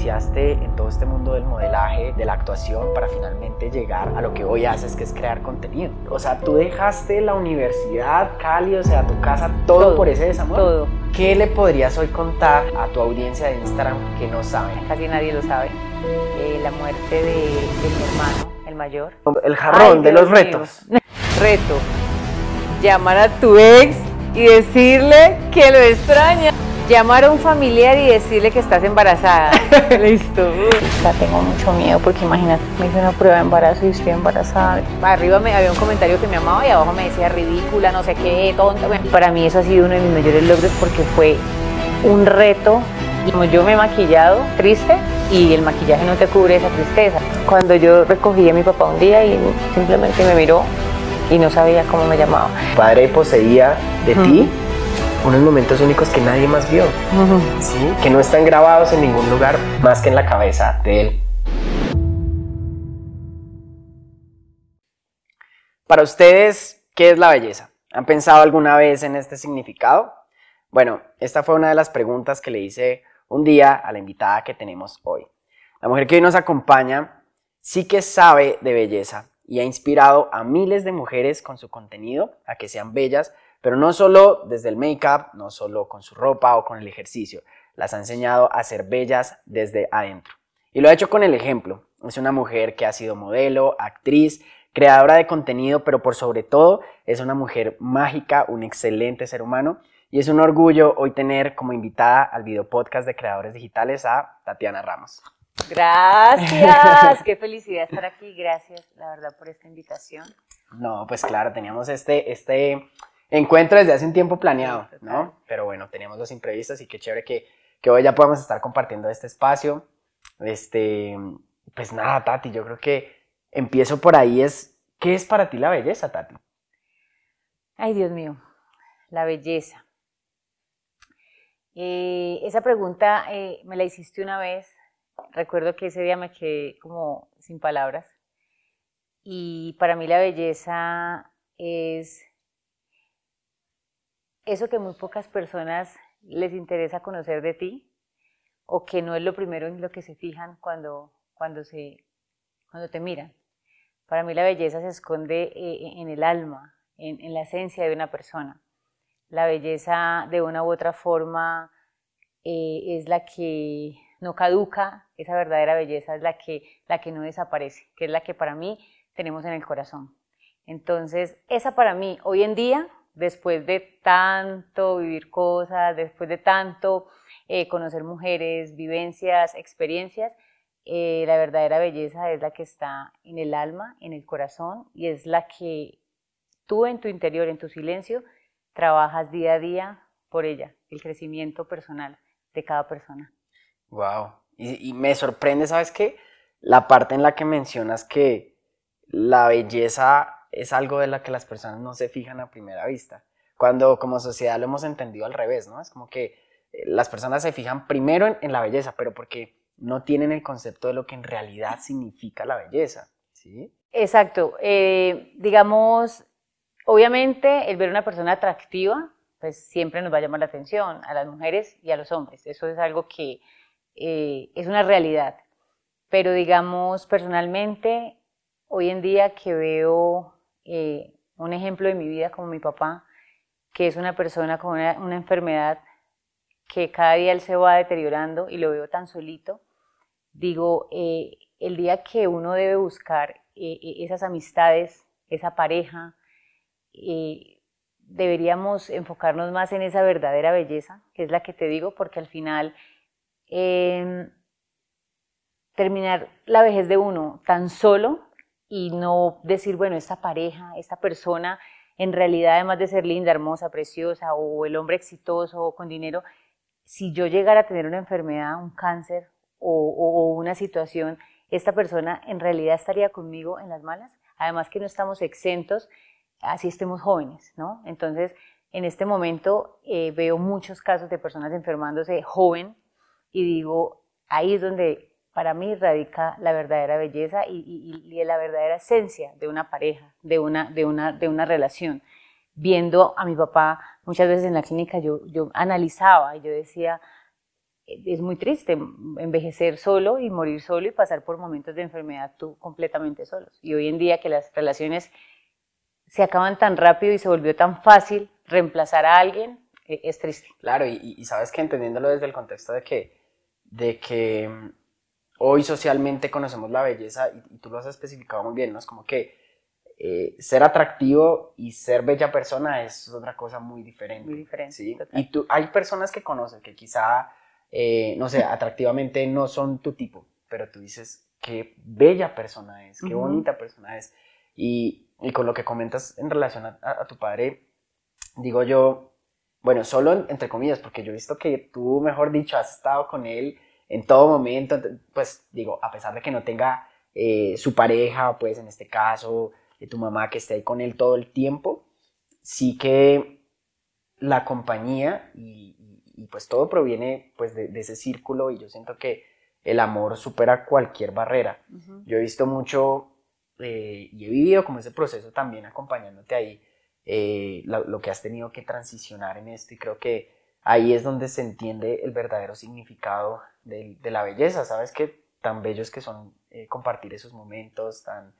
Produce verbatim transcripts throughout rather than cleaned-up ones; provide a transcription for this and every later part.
iniciaste en todo este mundo del modelaje, de la actuación, para finalmente llegar a lo que hoy haces, que es crear contenido. O sea, tú dejaste la universidad, Cali, o sea, tu casa, todo, todo por ese desamor. Todo. ¿Qué le podrías hoy contar a tu audiencia de Instagram que no sabe? Casi nadie lo sabe. Eh, la muerte de, de mi hermano, el mayor. El jarrón. Ay, de los retos. Míos. Reto. Llamar a tu ex y decirle que lo extraña. Llamar a un familiar y decirle que estás embarazada. Listo. O sea, tengo mucho miedo porque imagínate, me hice una prueba de embarazo y estoy embarazada. Arriba me, había un comentario que me amaba y abajo me decía ridícula, no sé qué, tonta. Bueno, para mí eso ha sido uno de mis mayores logros porque fue un reto. Como yo me he maquillado triste y el maquillaje no te cubre esa tristeza. Cuando yo recogí a mi papá un día y simplemente me miró y no sabía cómo me llamaba. Tu padre poseía de mm. ti unos momentos únicos que nadie más vio, uh-huh. ¿sí? Que no están grabados en ningún lugar más que en la cabeza de él. Para ustedes, ¿qué es la belleza? ¿Han pensado alguna vez en este significado? Bueno, esta fue una de las preguntas que le hice un día a la invitada que tenemos hoy. La mujer que hoy nos acompaña sí que sabe de belleza y ha inspirado a miles de mujeres con su contenido a que sean bellas, pero no solo desde el make-up, no solo con su ropa o con el ejercicio. Las ha enseñado a ser bellas desde adentro. Y lo ha hecho con el ejemplo. Es una mujer que ha sido modelo, actriz, creadora de contenido, pero por sobre todo es una mujer mágica, un excelente ser humano. Y es un orgullo hoy tener como invitada al video podcast de Creadores Digitales a Tatiana Ramos. Gracias, qué felicidad estar aquí. Gracias, la verdad, por esta invitación. No, pues claro, teníamos este... este encuentro desde hace un tiempo planeado, ¿no? Pero bueno, teníamos los imprevistos y qué chévere que, que hoy ya podamos estar compartiendo este espacio. Este, pues nada, Tati, yo creo que empiezo por ahí. Es, ¿qué es para ti la belleza, Tati? Ay, Dios mío, la belleza. Eh, esa pregunta eh, me la hiciste una vez. Recuerdo que ese día me quedé como sin palabras. Y para mí la belleza es... eso que muy pocas personas les interesa conocer de ti, o que no es lo primero en lo que se fijan cuando, cuando, se, cuando te miran. Para mí la belleza se esconde en el alma, en, en la esencia de una persona. La belleza de una u otra forma eh, es la que no caduca, esa verdadera belleza es la que, la que no desaparece, que es la que para mí tenemos en el corazón. Entonces, esa para mí hoy en día, después de tanto vivir cosas, después de tanto eh, conocer mujeres, vivencias, experiencias, eh, la verdadera belleza es la que está en el alma, en el corazón, y es la que tú en tu interior, en tu silencio, trabajas día a día por ella, el crecimiento personal de cada persona. Wow. Y, y me sorprende, ¿sabes qué? La parte en la que mencionas que la belleza es algo de lo que las personas no se fijan a primera vista, cuando como sociedad lo hemos entendido al revés, ¿no? Es como que las personas se fijan primero en, en la belleza, pero porque no tienen el concepto de lo que en realidad significa la belleza, ¿sí? Exacto. Eh, digamos, obviamente el ver a una persona atractiva, pues siempre nos va a llamar la atención, a las mujeres y a los hombres. Eso es algo que eh, es una realidad. Pero digamos, personalmente, hoy en día que veo... Eh, un ejemplo de mi vida como mi papá, que es una persona con una, una enfermedad que cada día él se va deteriorando y lo veo tan solito, digo, eh, el día que uno debe buscar eh, esas amistades, esa pareja, eh, deberíamos enfocarnos más en esa verdadera belleza, que es la que te digo, porque al final eh, terminar la vejez de uno tan solo, y no decir, bueno, esta pareja, esta persona, en realidad, además de ser linda, hermosa, preciosa, o el hombre exitoso, o con dinero, si yo llegara a tener una enfermedad, un cáncer, o, o, o una situación, esta persona en realidad estaría conmigo en las malas. Además que no estamos exentos, así estemos jóvenes, ¿no? Entonces, en este momento eh, veo muchos casos de personas enfermándose joven, y digo, ahí es donde... para mí radica la verdadera belleza y, y, y la verdadera esencia de una pareja, de una, de, una, de una relación. Viendo a mi papá, muchas veces en la clínica yo, yo analizaba y yo decía, es muy triste envejecer solo y morir solo y pasar por momentos de enfermedad tú completamente solos. Y hoy en día que las relaciones se acaban tan rápido y se volvió tan fácil reemplazar a alguien, eh, es triste. Claro, y, y sabes que entendiéndolo desde el contexto de que, de que hoy socialmente conocemos la belleza, y, y tú lo has especificado muy bien, ¿no? Es como que eh, ser atractivo y ser bella persona es otra cosa muy diferente. Muy diferente, ¿sí? Y tú, hay personas que conoces que quizá, eh, no sé, atractivamente no son tu tipo, pero tú dices qué bella persona es, qué uh-huh. bonita persona es. Y, y con lo que comentas en relación a, a, a tu padre, digo yo, bueno, solo en, entre comillas, porque yo he visto que tú, mejor dicho, has estado con él en todo momento, pues digo, a pesar de que no tenga eh, su pareja, pues en este caso, de tu mamá que esté ahí con él todo el tiempo, sí que la compañía y, y, y pues todo proviene pues de, de ese círculo, y yo siento que el amor supera cualquier barrera. Uh-huh. Yo he visto mucho... Eh, y he vivido como ese proceso también acompañándote ahí, eh, lo, lo que has tenido que transicionar en esto, y creo que ahí es donde se entiende el verdadero significado de, de la belleza. Sabes que tan bellos que son eh, compartir esos momentos tan,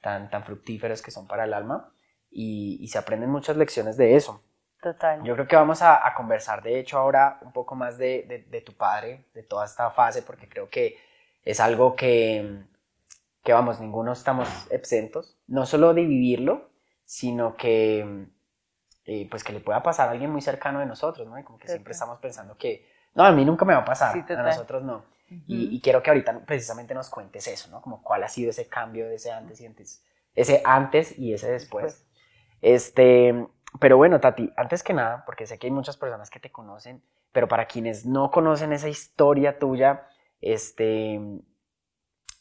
tan, tan fructíferos que son para el alma, y, y se aprenden muchas lecciones de eso. Total. Yo creo que vamos a, a conversar de hecho ahora un poco más de, de, de tu padre, de toda esta fase, porque creo que es algo que... que vamos, ninguno estamos exentos, no solo de vivirlo, sino que, eh, pues que le pueda pasar a alguien muy cercano de nosotros, ¿no? Y como que total. Siempre estamos pensando que, no, a mí nunca me va a pasar, sí, a nosotros no. Uh-huh. Y, y quiero que ahorita precisamente nos cuentes eso, ¿no? Como cuál ha sido ese cambio de ese antes y antes, ese antes y ese después. después. Este, pero bueno, Tati, antes que nada, porque sé que hay muchas personas que te conocen, pero para quienes no conocen esa historia tuya, este...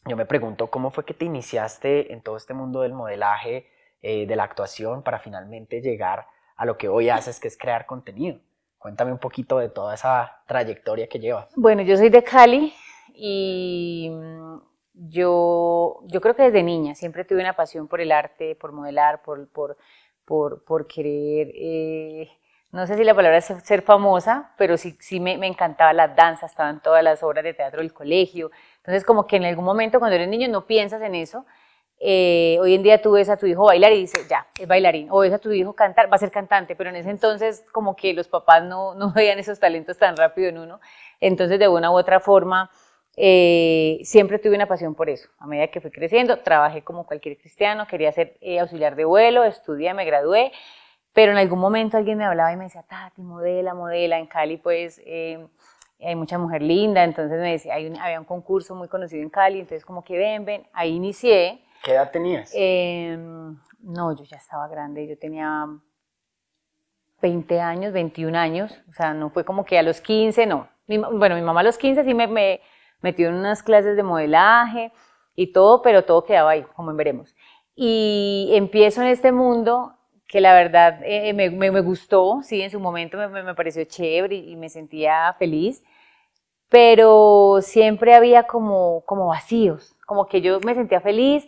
yo me pregunto, ¿cómo fue que te iniciaste en todo este mundo del modelaje, eh, de la actuación, para finalmente llegar a lo que hoy haces, que es crear contenido? Cuéntame un poquito de toda esa trayectoria que llevas. Bueno, yo soy de Cali y yo, yo creo que desde niña siempre tuve una pasión por el arte, por modelar, por, por, por, por querer... Eh, no sé si la palabra es ser famosa, pero sí, sí me, me encantaba las danzas, estaban todas las obras de teatro del colegio. Entonces, como que en algún momento cuando eres niño no piensas en eso. Eh, hoy en día tú ves a tu hijo bailar y dices, ya, es bailarín. O ves a tu hijo cantar, va a ser cantante. Pero en ese entonces como que los papás no, no veían esos talentos tan rápido en uno. Entonces, de una u otra forma, eh, siempre tuve una pasión por eso. A medida que fui creciendo, trabajé como cualquier cristiano, quería ser eh, auxiliar de vuelo, estudié, me gradué. Pero en algún momento alguien me hablaba y me decía, Tati, modela, modela. En Cali, pues, eh, hay mucha mujer linda. Entonces me decía, hay un, había un concurso muy conocido en Cali. Entonces, como que ven, ven. Ahí inicié. ¿Qué edad tenías? Eh, no, yo ya estaba grande. Yo tenía veinte años, veintiún años. O sea, no fue como que a los quince, no. Mi, bueno, mi mamá a los quince sí me, me metió en unas clases de modelaje y todo, pero todo quedaba ahí, como veremos. Y empiezo en este mundo... que la verdad eh, me, me, me gustó, sí, en su momento me, me, me pareció chévere y, y me sentía feliz, pero siempre había como, como vacíos, como que yo me sentía feliz,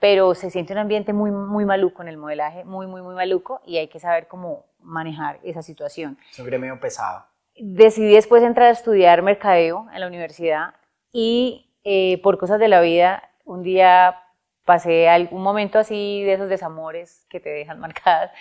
pero se siente un ambiente muy, muy maluco en el modelaje, muy, muy, muy maluco, y hay que saber cómo manejar esa situación. Es un gremio pesado. Decidí después entrar a estudiar mercadeo en la universidad y eh, por cosas de la vida, un día... pasé algún momento así de esos desamores que te dejan marcadas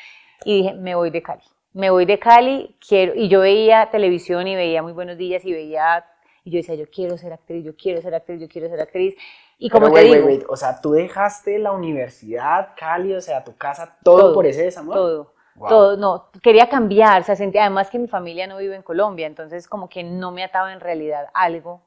y dije, me voy de Cali, me voy de Cali, quiero, y yo veía televisión y veía Muy Buenos Días y veía, y yo decía, yo quiero ser actriz, yo quiero ser actriz, yo quiero ser actriz, y como te digo... Wait, wait, o sea, tú dejaste la universidad, Cali, o sea, tu casa, todo, todo por ese desamor. Todo, wow. todo, no, quería cambiar, o sea, sentía, además que mi familia no vive en Colombia, entonces como que no me ataba en realidad algo.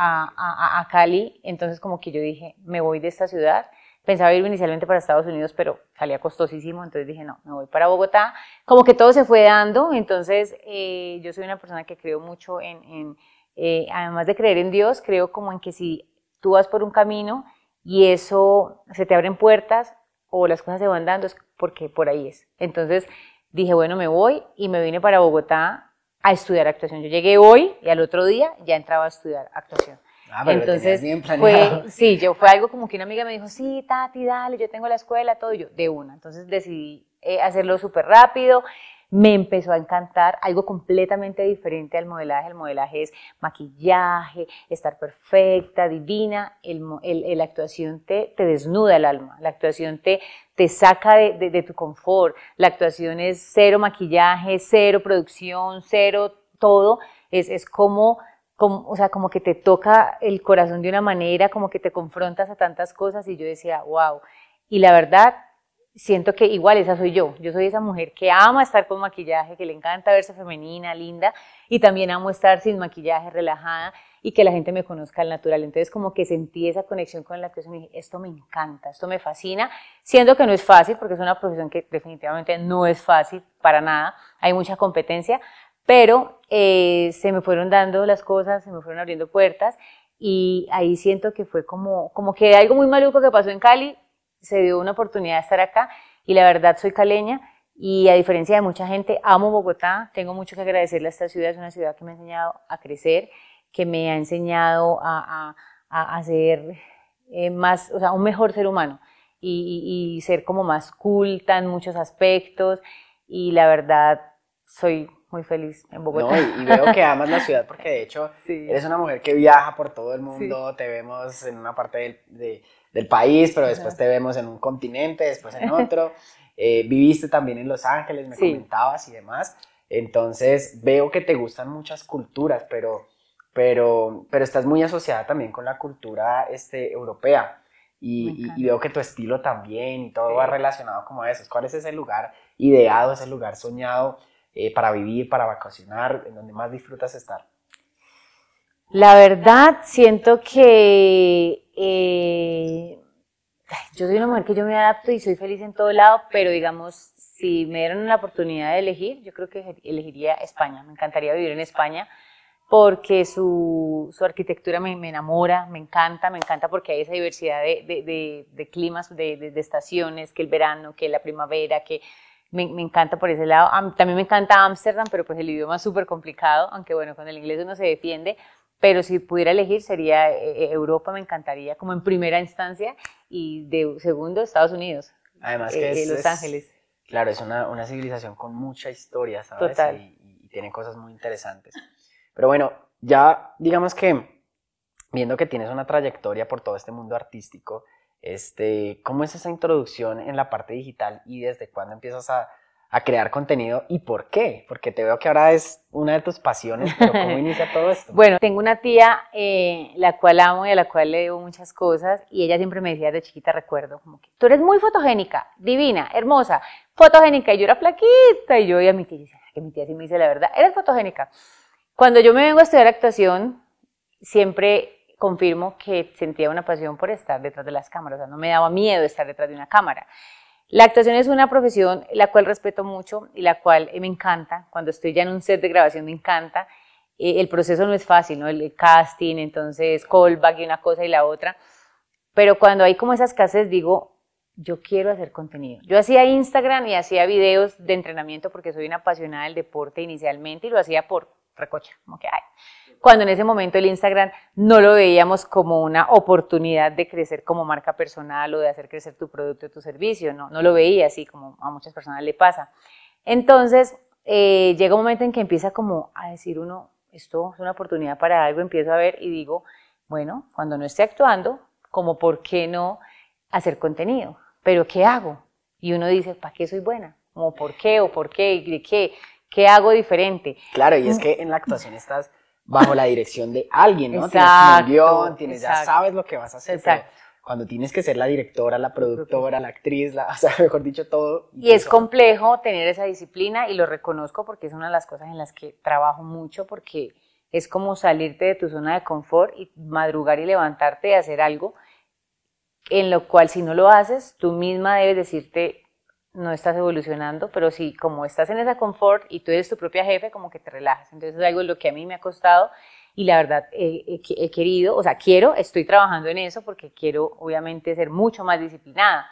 A, a, a Cali, entonces como que yo dije, me voy de esta ciudad, pensaba ir inicialmente para Estados Unidos, pero salía costosísimo, entonces dije, no, me voy para Bogotá, como que todo se fue dando, entonces eh, yo soy una persona que creo mucho en, en eh, además de creer en Dios, creo como en que si tú vas por un camino y eso, se te abren puertas o las cosas se van dando, es porque por ahí es, entonces dije, bueno, me voy y me vine para Bogotá a estudiar actuación. Yo llegué hoy y al otro día ya entraba a estudiar actuación. Ah, pero entonces, bien planeado. Fue, sí, yo fue algo como que una amiga me dijo, sí, Tati, dale, yo tengo la escuela, todo, y yo, de una. Entonces decidí eh, hacerlo súper rápido, me empezó a encantar algo completamente diferente al modelaje. El modelaje es maquillaje, estar perfecta, divina. El, el, el, la actuación te, te desnuda el alma, la actuación te, te saca de, de, de tu confort, la actuación es cero maquillaje, cero producción, cero todo, es, es como... Como, o sea, como que te toca el corazón de una manera, como que te confrontas a tantas cosas, y yo decía, wow, y la verdad, siento que igual esa soy yo, yo soy esa mujer que ama estar con maquillaje, que le encanta verse femenina, linda, y también amo estar sin maquillaje, relajada, y que la gente me conozca al natural. Entonces como que sentí esa conexión con la que me dije, esto me encanta, esto me fascina, siendo que no es fácil, porque es una profesión que definitivamente no es fácil para nada, hay mucha competencia, pero eh, se me fueron dando las cosas, se me fueron abriendo puertas, y ahí siento que fue como, como que algo muy maluco que pasó en Cali, se dio una oportunidad de estar acá, y la verdad soy caleña, y a diferencia de mucha gente, amo Bogotá, tengo mucho que agradecerle a esta ciudad, es una ciudad que me ha enseñado a crecer, que me ha enseñado a, a, a ser eh, más, o sea, un mejor ser humano, y, y, y ser como más culta en muchos aspectos, y la verdad soy... muy feliz en Bogotá. No, y, y veo que amas la ciudad porque de hecho sí. Eres una mujer que viaja por todo el mundo, sí. Te vemos en una parte del, de, del país, pero después te vemos en un continente, después en otro, eh, viviste también en Los Ángeles, me sí. comentabas y demás, entonces veo que te gustan muchas culturas, pero, pero, pero estás muy asociada también con la cultura este, europea. Y, y veo que tu estilo también, todo sí. va relacionado como a eso. ¿Cuál es ese lugar ideado, ese lugar soñado? Eh, para vivir, para vacacionar, en donde más disfrutas estar. La verdad, siento que eh, yo soy una mujer que yo me adapto y soy feliz en todo lado, pero digamos, si me dieron la oportunidad de elegir, yo creo que elegiría España. Me encantaría vivir en España porque su, su arquitectura me, me enamora, me encanta, me encanta porque hay esa diversidad de, de, de, de climas, de, de, de estaciones, que el verano, que la primavera, que... Me, me encanta por ese lado, también me encanta Ámsterdam, pero pues el idioma es súper complicado, aunque bueno, con el inglés uno se defiende, pero si pudiera elegir sería eh, Europa, me encantaría como en primera instancia, y de segundo Estados Unidos, además que eh, es, Los Ángeles. Es, claro, es una, una civilización con mucha historia, ¿sabes? Total. Y, y tiene cosas muy interesantes, pero bueno, ya digamos que viendo que tienes una trayectoria por todo este mundo artístico, Este, ¿cómo es esa introducción en la parte digital y desde cuándo empiezas a, a crear contenido y por qué? Porque te veo que ahora es una de tus pasiones, pero ¿cómo inicia todo esto? Bueno, tengo una tía eh, la cual amo y a la cual le debo muchas cosas, y ella siempre me decía de chiquita, recuerdo, como que tú eres muy fotogénica, divina, hermosa, fotogénica, y yo era flaquita, y yo y a mi tía, que mi tía sí me dice la verdad, eres fotogénica. Cuando yo me vengo a estudiar actuación, siempre... confirmo que sentía una pasión por estar detrás de las cámaras, o sea, no me daba miedo estar detrás de una cámara. La actuación es una profesión la cual respeto mucho y la cual me encanta, cuando estoy ya en un set de grabación me encanta, eh, el proceso no es fácil, ¿no? El, el casting, entonces callback y una cosa y la otra, pero cuando hay como esas casas digo, yo quiero hacer contenido. Yo hacía Instagram y hacía videos de entrenamiento porque soy una apasionada del deporte inicialmente, y lo hacía por recocha, como que ay. Cuando en ese momento el Instagram no lo veíamos como una oportunidad de crecer como marca personal o de hacer crecer tu producto, tu servicio, no, no lo veía así como a muchas personas le pasa. Entonces eh, llega un momento en que empieza como a decir uno, esto es una oportunidad para algo, empiezo a ver y digo, bueno, cuando no esté actuando, como por qué no hacer contenido, pero ¿qué hago? Y uno dice, ¿para qué soy buena? Como ¿por qué? ¿O por qué? ¿De qué? ¿Qué hago diferente? Claro, y es que en la actuación estás... bajo la dirección de alguien, ¿no? Exacto, tienes un guión, tienes, exacto, ya sabes lo que vas a hacer, exacto, pero cuando tienes que ser la directora, la productora, la actriz, la, o sea, mejor dicho, todo. Y es complejo tener esa disciplina, y lo reconozco porque es una de las cosas en las que trabajo mucho, porque es como salirte de tu zona de confort y madrugar y levantarte y hacer algo en lo cual si no lo haces, tú misma debes decirte, no estás evolucionando, pero sí, como estás en esa confort y tú eres tu propia jefe, como que te relajas. Entonces es algo en lo que a mí me ha costado, y la verdad eh, eh, he querido, o sea, quiero, estoy trabajando en eso porque quiero obviamente ser mucho más disciplinada.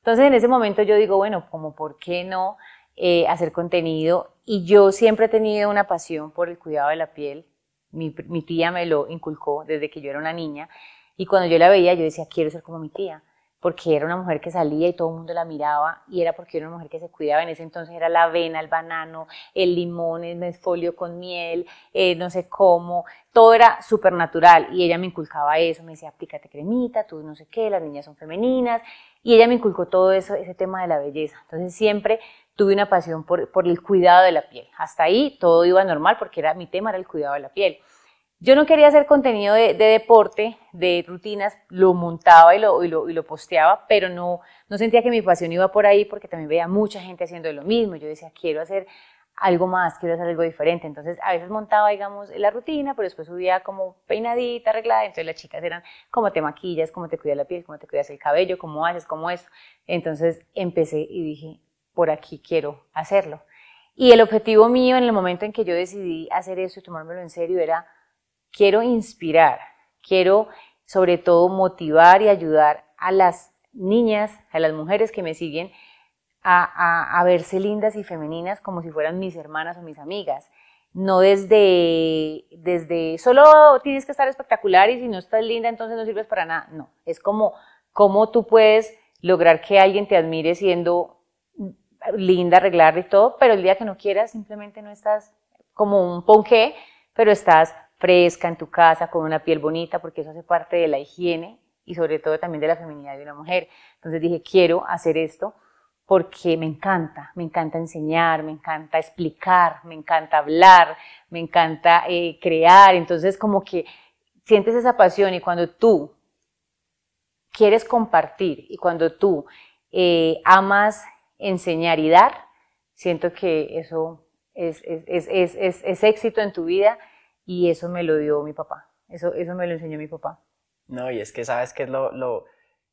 Entonces en ese momento yo digo, bueno, como por qué no eh, hacer contenido, y yo siempre he tenido una pasión por el cuidado de la piel, mi, mi tía me lo inculcó desde que yo era una niña, y cuando yo la veía yo decía, quiero ser como mi tía. porque era una mujer que salía y todo el mundo la miraba, y era porque era una mujer que se cuidaba. En ese entonces era la avena, el banano, el limón, el mesfolio con miel, eh, no sé cómo, todo era súper natural, y ella me inculcaba eso, me decía, aplícate cremita, tú no sé qué, las niñas son femeninas, y ella me inculcó todo eso, ese tema de la belleza. Entonces siempre tuve una pasión por, por el cuidado de la piel. Hasta ahí todo iba normal, porque era, mi tema era el cuidado de la piel. Yo no quería hacer contenido de, de deporte, de rutinas, lo montaba y lo, y lo, y lo posteaba, pero no, no sentía que mi pasión iba por ahí, porque también veía mucha gente haciendo lo mismo. Yo decía, quiero hacer algo más, quiero hacer algo diferente. Entonces a veces montaba, digamos, la rutina, pero después subía como peinadita, arreglada. Entonces las chicas eran, ¿cómo te maquillas? ¿Cómo te cuidas la piel? ¿Cómo te cuidas el cabello? ¿Cómo haces? ¿Cómo eso? Entonces empecé y dije, por aquí quiero hacerlo. Y el objetivo mío en el momento en que yo decidí hacer eso y tomármelo en serio era, quiero inspirar, quiero sobre todo motivar y ayudar a las niñas, a las mujeres que me siguen a, a, a verse lindas y femeninas como si fueran mis hermanas o mis amigas. No desde, desde solo tienes que estar espectacular y si no estás linda entonces no sirves para nada. No, es como cómo tú puedes lograr que alguien te admire siendo linda, arreglada y todo, pero el día que no quieras simplemente no estás como un ponqué, pero estás fresca en tu casa, con una piel bonita, porque eso hace parte de la higiene y sobre todo también de la feminidad de una mujer. Entonces dije, quiero hacer esto porque me encanta, me encanta enseñar, me encanta explicar, me encanta hablar, me encanta eh, crear. Entonces como que sientes esa pasión, y cuando tú quieres compartir y cuando tú eh, amas enseñar y dar, siento que eso es, es, es, es, es, es éxito en tu vida. Y eso me lo dio mi papá, eso, eso me lo enseñó mi papá. No, y es que sabes que es lo, lo,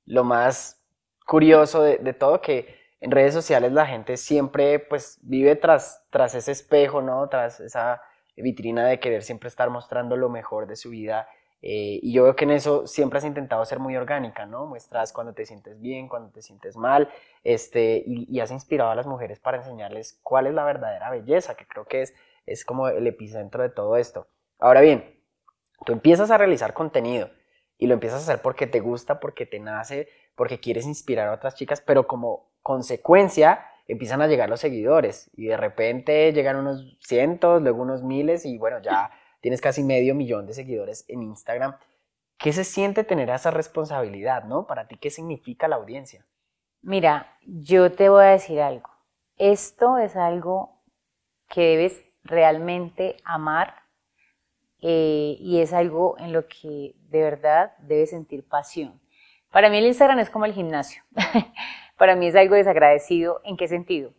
lo más curioso de, de todo, que en redes sociales la gente siempre pues vive tras, tras ese espejo, ¿no? Tras esa vitrina de querer siempre estar mostrando lo mejor de su vida. Eh, y yo veo que en eso siempre has intentado ser muy orgánica, ¿no? Muestras cuando te sientes bien, cuando te sientes mal, este, y, y has inspirado a las mujeres para enseñarles cuál es la verdadera belleza, que creo que es, es como el epicentro de todo esto. Ahora bien, tú empiezas a realizar contenido y lo empiezas a hacer porque te gusta, porque te nace, porque quieres inspirar a otras chicas, pero como consecuencia empiezan a llegar los seguidores y de repente llegan unos cientos, luego unos miles y bueno, ya tienes casi medio millón de seguidores en Instagram. ¿Qué se siente tener esa responsabilidad, no? Para ti, ¿qué significa la audiencia? Mira, yo te voy a decir algo. Esto es algo que debes realmente amar. Eh, y es algo en lo que de verdad debes sentir pasión. Para mí el Instagram es como el gimnasio. Para mí es algo desagradecido. ¿En qué sentido?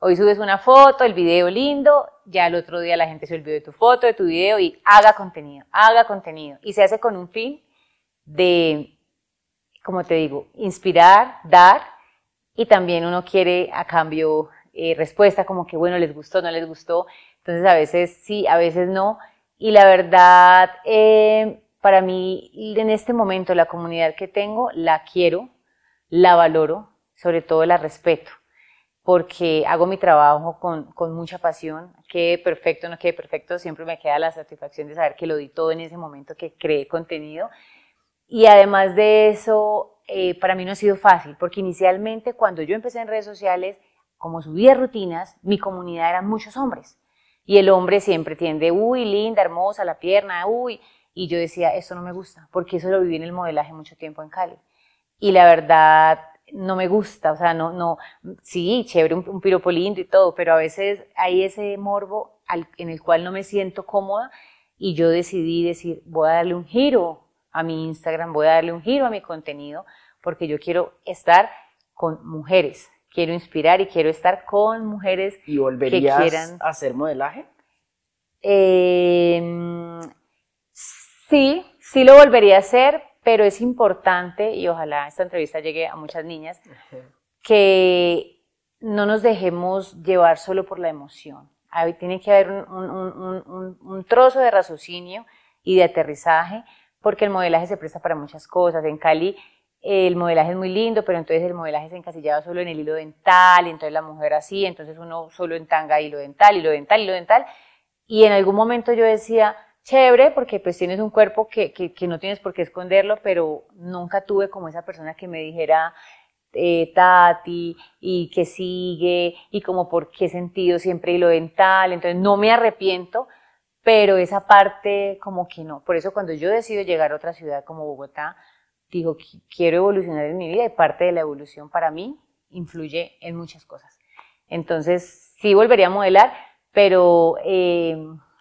Hoy subes una foto, el video lindo, ya el otro día la gente se olvidó de tu foto, de tu video, y haga contenido, haga contenido. Y se hace con un fin de, como te digo, inspirar, dar, y también uno quiere a cambio eh, respuesta, como que bueno, les gustó, no les gustó. Entonces a veces sí, a veces no. Y la verdad, eh, para mí, en este momento, la comunidad que tengo, la quiero, la valoro, sobre todo la respeto, porque hago mi trabajo con, con mucha pasión, quede perfecto, no quede perfecto, siempre me queda la satisfacción de saber que lo di todo en ese momento, que creé contenido. Y además de eso, eh, para mí no ha sido fácil, porque inicialmente, cuando yo empecé en redes sociales, como subía rutinas, mi comunidad eran muchos hombres. Y el hombre siempre tiende, uy, linda, hermosa, la pierna, uy. Y yo decía, esto no me gusta, porque eso lo viví en el modelaje mucho tiempo en Cali. Y la verdad, no me gusta, o sea, no, no, sí, chévere, un, un piropo lindo y todo, pero a veces hay ese morbo al, en el cual no me siento cómoda. Y yo decidí decir, voy a darle un giro a mi Instagram, voy a darle un giro a mi contenido, porque yo quiero estar con mujeres. Quiero inspirar y quiero estar con mujeres que quieran. ¿Y volverías a hacer modelaje? Eh, sí, sí lo volvería a hacer, pero es importante, y ojalá esta entrevista llegue a muchas niñas, uh-huh. que no nos dejemos llevar solo por la emoción. Ahí tiene que haber un, un, un, un, un trozo de raciocinio y de aterrizaje, porque el modelaje se presta para muchas cosas. En Cali, el modelaje es muy lindo, pero entonces el modelaje se encasillaba solo en el hilo dental, y entonces la mujer así, entonces uno solo en tanga, hilo dental, hilo dental, hilo dental. Y en algún momento yo decía, chévere porque pues tienes un cuerpo que, que, que no tienes por qué esconderlo, pero nunca tuve como esa persona que me dijera, eh, Tati, y qué sigue, y como por qué sentido siempre hilo dental, entonces no me arrepiento, pero esa parte como que no. Por eso cuando yo decido llegar a otra ciudad como Bogotá, digo, quiero evolucionar en mi vida, y parte de la evolución para mí influye en muchas cosas. Entonces sí volvería a modelar, pero eh,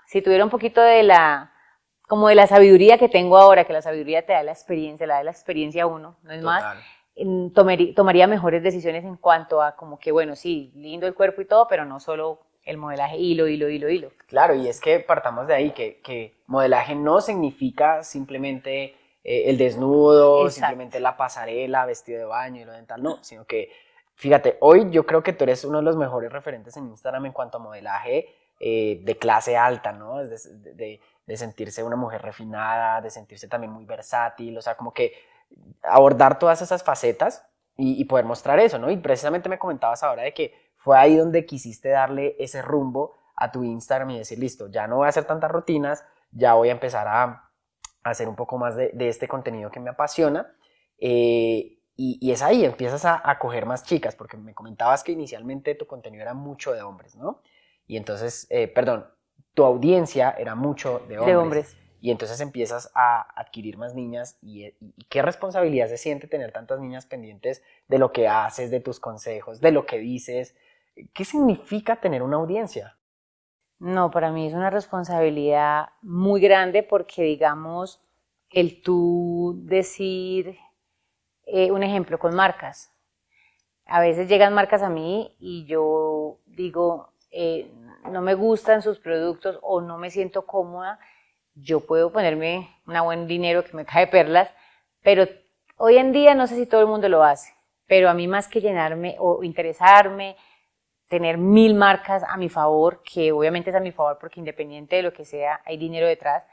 si tuviera un poquito de la, como de la sabiduría que tengo ahora, que la sabiduría te da la experiencia, la da la experiencia a uno, no es más, tomaría, tomaría mejores decisiones en cuanto a como que, bueno, sí, lindo el cuerpo y todo, pero no solo el modelaje, hilo, hilo, hilo, hilo. Claro, y es que partamos de ahí, que, que modelaje no significa simplemente eh, el desnudo, exacto, simplemente la pasarela, vestido de baño y lo dental, no, sino que, fíjate, hoy yo creo que tú eres uno de los mejores referentes en Instagram en cuanto a modelaje eh, de clase alta, ¿no? De, de, de sentirse una mujer refinada, de sentirse también muy versátil, o sea, como que abordar todas esas facetas y, y poder mostrar eso, ¿no? Y precisamente me comentabas ahora de que fue ahí donde quisiste darle ese rumbo a tu Instagram y decir, listo, ya no voy a hacer tantas rutinas, ya voy a empezar a, a hacer un poco más de, de este contenido que me apasiona. Eh, y, y es ahí, empiezas a, a coger más chicas, porque me comentabas que inicialmente tu contenido era mucho de hombres, ¿no? Y entonces, eh, perdón, tu audiencia era mucho de hombres. De hombres. Y entonces empiezas a adquirir más niñas y, y qué responsabilidad se siente tener tantas niñas pendientes de lo que haces, de tus consejos, de lo que dices. ¿Qué significa tener una audiencia? No, para mí es una responsabilidad muy grande porque, digamos, el tú decir, eh, un ejemplo, con marcas. A veces llegan marcas a mí y yo digo, eh, no me gustan sus productos o no me siento cómoda. Yo puedo ponerme un buen dinero que me cae perlas, pero hoy en día no sé si todo el mundo lo hace, pero a mí más que llenarme o interesarme, tener mil marcas a mi favor, que obviamente es a mi favor porque independiente de lo que sea, hay dinero detrás,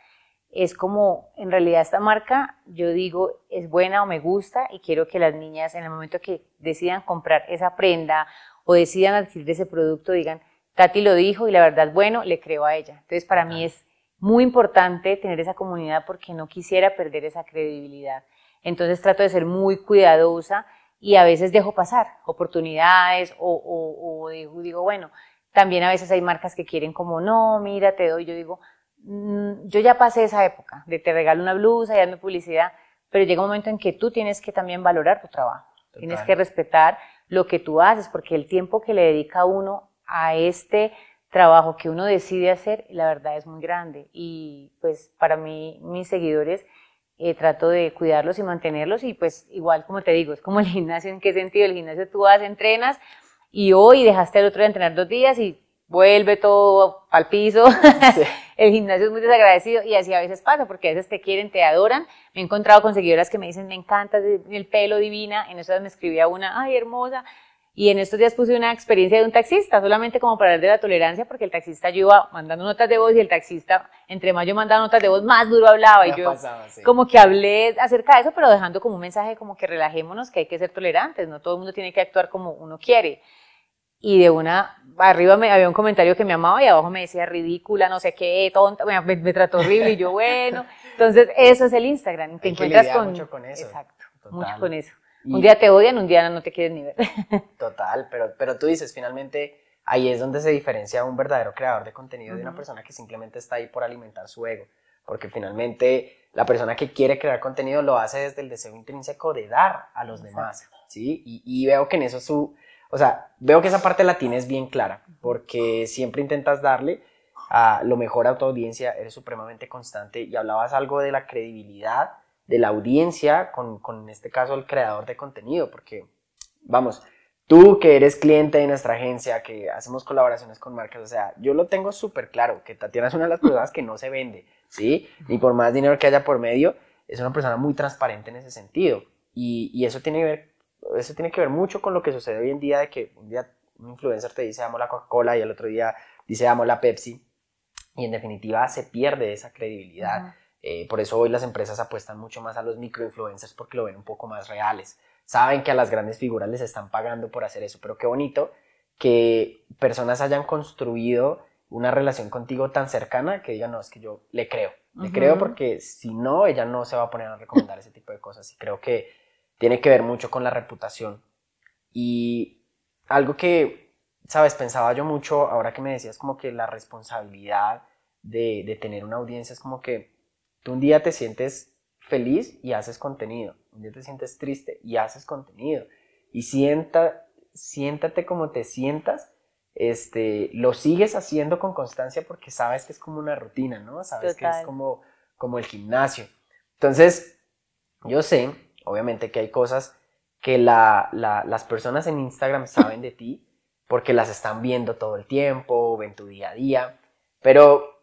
es como, en realidad esta marca, yo digo, es buena o me gusta y quiero que las niñas en el momento que decidan comprar esa prenda o decidan adquirir ese producto, digan, Tati lo dijo y la verdad, bueno, le creo a ella. Entonces para mí es muy importante tener esa comunidad porque no quisiera perder esa credibilidad. Entonces trato de ser muy cuidadosa y a veces dejo pasar oportunidades o, o, o digo, digo, bueno, también a veces hay marcas que quieren como, no, mira, te doy, yo digo, mmm, yo ya pasé esa época de te regalo una blusa y hazme publicidad, pero llega un momento en que tú tienes que también valorar tu trabajo, total, tienes que respetar lo que tú haces, porque el tiempo que le dedica uno a este trabajo que uno decide hacer, la verdad es muy grande y pues para mí, mis seguidores, Eh, trato de cuidarlos y mantenerlos y pues igual como te digo, es como el gimnasio. ¿En qué sentido? El gimnasio tú vas, entrenas y hoy dejaste al otro de entrenar dos días y vuelve todo al piso, sí. El gimnasio es muy desagradecido y así a veces pasa porque a veces te quieren, te adoran. Me he encontrado con seguidoras que me dicen, me encanta el pelo, divina. En estos días me escribía una, ay, hermosa. Y en estos días puse una experiencia de un taxista, solamente como para hablar de la tolerancia, porque el taxista, yo iba mandando notas de voz y el taxista, entre más yo mandaba notas de voz, más duro hablaba. Me y yo pasaba, sí, como que hablé acerca de eso, pero dejando como un mensaje como que relajémonos, que hay que ser tolerantes, no todo el mundo tiene que actuar como uno quiere. Y de una, arriba me, había un comentario que me amaba y abajo me decía ridícula, no sé qué, tonta, me, me trató horrible y yo, bueno. Entonces, eso es el Instagram. Te hay encuentras que lidiar con, mucho con eso. Exacto, total, mucho con eso. Y un día te odian, un día no te quieren ni ver. Total, pero, pero tú dices, finalmente, ahí es donde se diferencia un verdadero creador de contenido, uh-huh, de una persona que simplemente está ahí por alimentar su ego. Porque finalmente, la persona que quiere crear contenido lo hace desde el deseo intrínseco de dar a los, exacto, demás, ¿sí? Y, y veo que en eso su... O sea, veo que esa parte la tienes bien clara, porque siempre intentas darle a lo mejor a tu audiencia, eres supremamente constante, y hablabas algo de la credibilidad de la audiencia, con, con en este caso el creador de contenido, porque, vamos, tú que eres cliente de nuestra agencia, que hacemos colaboraciones con marcas, o sea, yo lo tengo súper claro, que Tatiana es una de las personas que no se vende, ¿sí? Ni por más dinero que haya por medio, es una persona muy transparente en ese sentido, y, y eso, tiene que ver, eso tiene que ver mucho con lo que sucede hoy en día, de que un día un influencer te dice, amo la Coca-Cola, y el otro día dice, amo la Pepsi, y en definitiva se pierde esa credibilidad. Uh-huh. Eh, por eso hoy las empresas apuestan mucho más a los microinfluencers porque lo ven un poco más reales. Saben que a las grandes figuras les están pagando por hacer eso, pero qué bonito que personas hayan construido una relación contigo tan cercana que diga, no, es que yo le creo. Le uh-huh. creo porque si no, ella no se va a poner a recomendar ese tipo de cosas. Y creo que tiene que ver mucho con la reputación. Y algo que, sabes, pensaba yo mucho, ahora que me decías como que la responsabilidad de, de tener una audiencia es como que tú un día te sientes feliz y haces contenido. Un día te sientes triste y haces contenido. Y sienta, siéntate como te sientas, este, lo sigues haciendo con constancia porque sabes que es como una rutina, ¿no? Sabes Total. Que es como, como el gimnasio. Entonces, yo sé, obviamente, que hay cosas que la, la, las personas en Instagram saben de ti porque las están viendo todo el tiempo, ven tu día a día, pero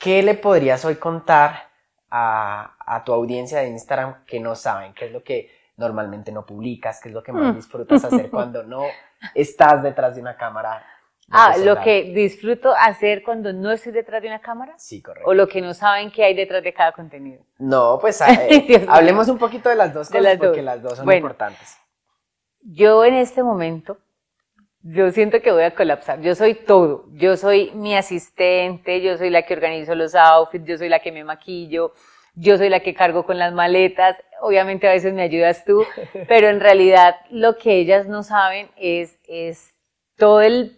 ¿qué le podrías hoy contar a, a tu audiencia de Instagram que no saben? ¿Qué es lo que normalmente no publicas? ¿Qué es lo que más disfrutas hacer cuando no estás detrás de una cámara? De ah, lo que disfruto hacer cuando no estoy detrás de una cámara. Sí, correcto. O lo que no saben que hay detrás de cada contenido. No, pues eh, hablemos un poquito de las dos cosas, de las porque dos. Las dos son bueno, importantes. Yo en este momento, yo siento que voy a colapsar. Yo soy todo. Yo soy mi asistente, yo soy la que organizo los outfits, yo soy la que me maquillo, yo soy la que cargo con las maletas. Obviamente a veces me ayudas tú, pero en realidad lo que ellas no saben es, es todo el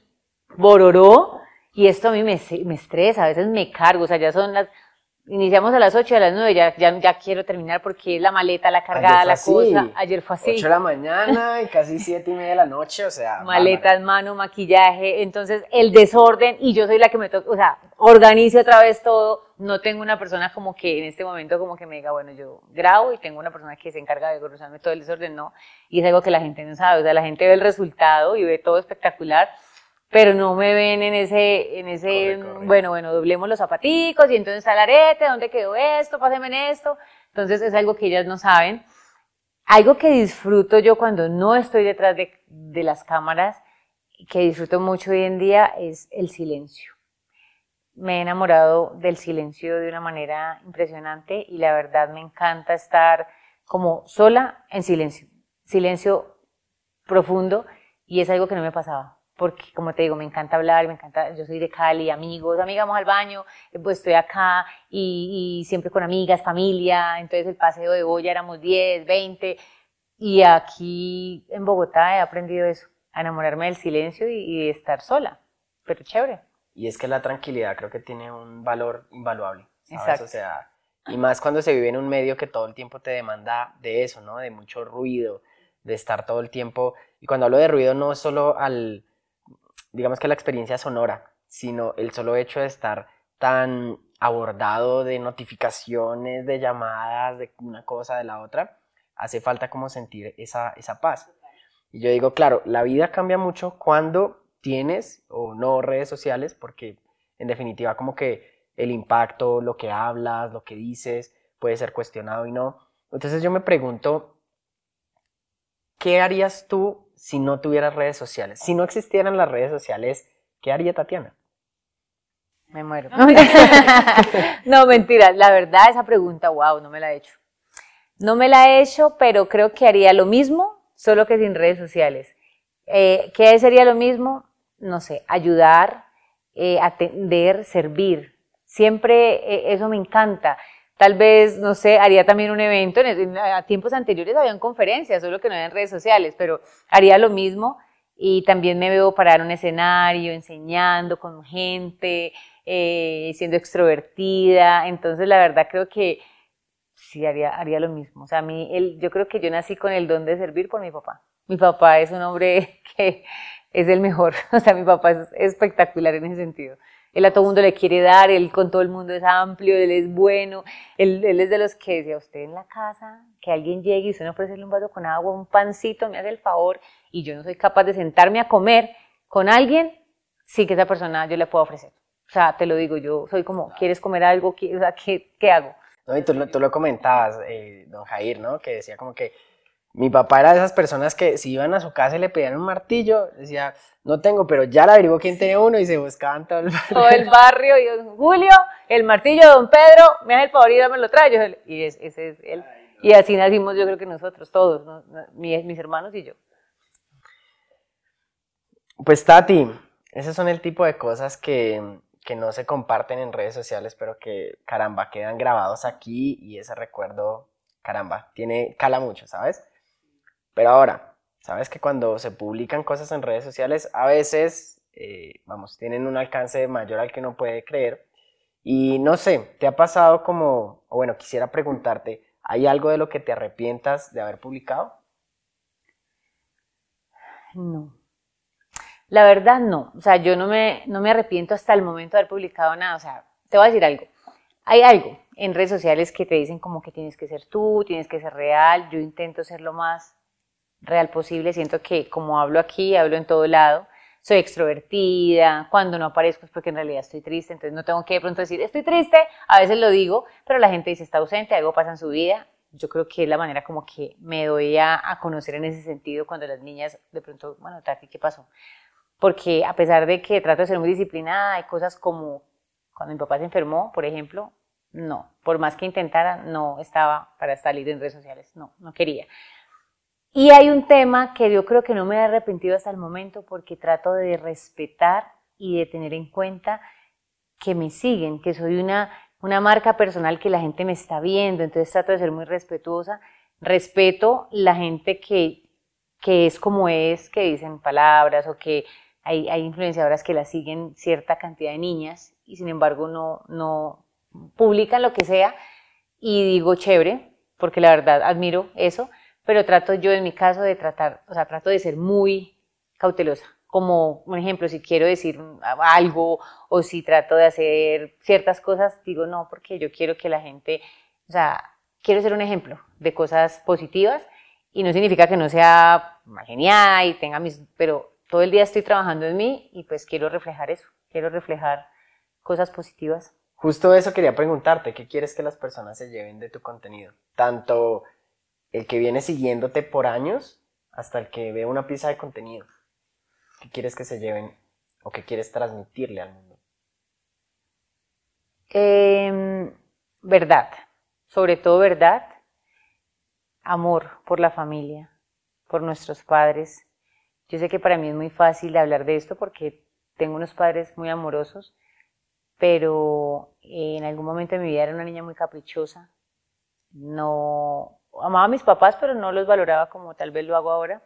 bororó, y esto a mí me, me estresa, a veces me cargo, o sea, ya son las, iniciamos a las ocho, a las nueve, ya, ya, ya quiero terminar porque es la maleta, la cargada, la así. Cosa, ayer fue así. ocho de la mañana y casi siete y media de la noche, o sea. Maletas, mano, maquillaje, entonces el desorden, y yo soy la que me toca, o sea, organizo otra vez todo, no tengo una persona como que en este momento como que me diga, bueno, yo grabo y tengo una persona que se encarga de organizarme todo el desorden, no, y es algo que la gente no sabe, o sea, la gente ve el resultado y ve todo espectacular, pero no me ven en ese, en ese corre, corre. bueno, bueno, doblemos los zapaticos, y entonces está el arete, ¿dónde quedó esto? Pásenme en esto. Entonces es algo que ellas no saben. Algo que disfruto yo cuando no estoy detrás de, de las cámaras, que disfruto mucho hoy en día, es el silencio. Me he enamorado del silencio de una manera impresionante, y la verdad me encanta estar como sola en silencio, silencio profundo, y es algo que no me pasaba. Porque como te digo, me encanta hablar, me encanta, yo soy de Cali, amigos, amiga, vamos al baño, pues estoy acá, y, y siempre con amigas, familia, entonces el paseo de Boya éramos diez, veinte, y aquí en Bogotá he aprendido eso, a enamorarme del silencio y, y de estar sola, pero chévere. Y es que la tranquilidad creo que tiene un valor invaluable, ¿sabes? Exacto. O sea, y más cuando se vive en un medio que todo el tiempo te demanda de eso, ¿no? De mucho ruido, de estar todo el tiempo, y cuando hablo de ruido no es solo al... digamos que la experiencia sonora, sino el solo hecho de estar tan abordado de notificaciones, de llamadas, de una cosa, de la otra, hace falta como sentir esa, esa paz. Y yo digo, claro, la vida cambia mucho cuando tienes o no redes sociales, porque en definitiva como que el impacto, lo que hablas, lo que dices, puede ser cuestionado y no. Entonces yo me pregunto, ¿qué harías tú si no tuvieras redes sociales? Si no existieran las redes sociales, ¿qué haría Tatiana? Me muero. No, mentira, la verdad esa pregunta, wow, no me la he hecho. No me la he hecho, pero creo que haría lo mismo, solo que sin redes sociales. Eh, ¿Qué sería lo mismo? No sé, ayudar, eh, atender, servir. Siempre eh, eso me encanta. Tal vez, no sé, haría también un evento, en, en, a tiempos anteriores habían conferencias, solo que no eran redes sociales, pero haría lo mismo, y también me veo parar en un escenario, enseñando con gente, eh, siendo extrovertida, entonces la verdad creo que sí haría, haría lo mismo, o sea, a mí, el, yo creo que yo nací con el don de servir por mi papá, mi papá es un hombre que es el mejor, o sea, mi papá es espectacular en ese sentido. Él a todo mundo le quiere dar, él con todo el mundo es amplio, él es bueno, él, él es de los que decía, usted en la casa, que alguien llegue y usted no ofrecerle un vaso con agua, un pancito, me hace el favor, y yo no soy capaz de sentarme a comer con alguien, sí que esa persona yo le puedo ofrecer. O sea, te lo digo, yo soy como, ¿quieres comer algo? ¿Qué, o sea, ¿qué, qué hago? No, y tú, tú lo comentabas, eh, don Jair, ¿no? Que decía como que mi papá era de esas personas que si iban a su casa y le pedían un martillo, decía, no tengo, pero ya le averiguó quién tenía uno y se buscaban todo el barrio. Todo el barrio, y don Julio, el martillo de don Pedro, me hace el favor y me lo trae. Y ese, ese es él. Y así nacimos yo creo que nosotros todos, ¿no? mis, mis hermanos y yo. Pues Tati, Esos son el tipo de cosas que, que no se comparten en redes sociales, pero que, caramba, quedan grabados aquí y ese recuerdo, caramba, tiene, cala mucho, ¿sabes? Pero ahora, ¿sabes que cuando se publican cosas en redes sociales, a veces, eh, vamos, tienen un alcance mayor al que uno puede creer? Y no sé, ¿te ha pasado como, o bueno, quisiera preguntarte, ¿hay algo de lo que te arrepientas de haber publicado? No. La verdad no, o sea, yo no me, no me arrepiento hasta el momento de haber publicado nada, o sea, te voy a decir algo, hay algo en redes sociales que te dicen como que tienes que ser tú, tienes que ser real, yo intento ser lo más real posible, siento que como hablo aquí, hablo en todo lado, soy extrovertida, cuando no aparezco es porque en realidad estoy triste, entonces no tengo que de pronto decir estoy triste, a veces lo digo, pero la gente dice está ausente, algo pasa en su vida. Yo creo que es la manera como que me doy a, a conocer en ese sentido cuando las niñas de pronto, bueno, Tati, ¿qué pasó? Porque a pesar de que trato de ser muy disciplinada, hay cosas como cuando mi papá se enfermó, por ejemplo, no, por más que intentara, no estaba para salir en redes sociales, no, no quería. Y hay un tema que yo creo que no me he arrepentido hasta el momento porque trato de respetar y de tener en cuenta que me siguen, que soy una, una marca personal que la gente me está viendo, entonces trato de ser muy respetuosa, respeto la gente que, que es como es, que dicen palabras o que... Hay, hay influenciadoras que la siguen cierta cantidad de niñas y sin embargo no, no publican lo que sea y digo chévere, porque la verdad admiro eso, pero trato yo en mi caso de tratar, o sea, trato de ser muy cautelosa, como un ejemplo, si quiero decir algo o si trato de hacer ciertas cosas, digo no, porque yo quiero que la gente, o sea, quiero ser un ejemplo de cosas positivas y no significa que no sea genial y tenga mis, pero todo el día estoy trabajando en mí y pues quiero reflejar eso, quiero reflejar cosas positivas. Justo eso quería preguntarte, ¿qué quieres que las personas se lleven de tu contenido? Tanto el que viene siguiéndote por años hasta el que ve una pieza de contenido. ¿Qué quieres que se lleven o qué quieres transmitirle al mundo? Eh, verdad, sobre todo verdad, amor por la familia, por nuestros padres. Yo sé que para mí es muy fácil hablar de esto porque tengo unos padres muy amorosos, pero en algún momento de mi vida era una niña muy caprichosa. No, amaba a mis papás, pero no los valoraba como tal vez lo hago ahora.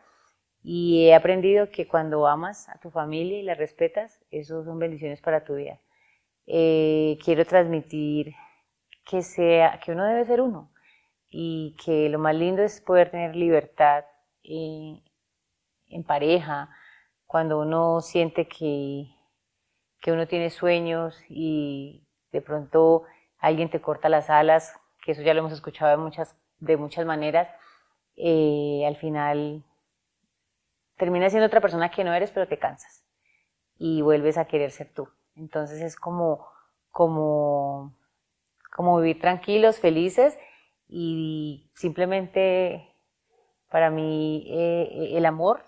Y he aprendido que cuando amas a tu familia y la respetas, eso son bendiciones para tu vida. Eh, quiero transmitir que, sea, que uno debe ser uno y que lo más lindo es poder tener libertad y en pareja, cuando uno siente que, que uno tiene sueños y de pronto alguien te corta las alas, que eso ya lo hemos escuchado de muchas, de muchas maneras, eh, al final terminas siendo otra persona que no eres, pero te cansas y vuelves a querer ser tú. Entonces es como, como, como vivir tranquilos, felices y simplemente para mí eh, el amor,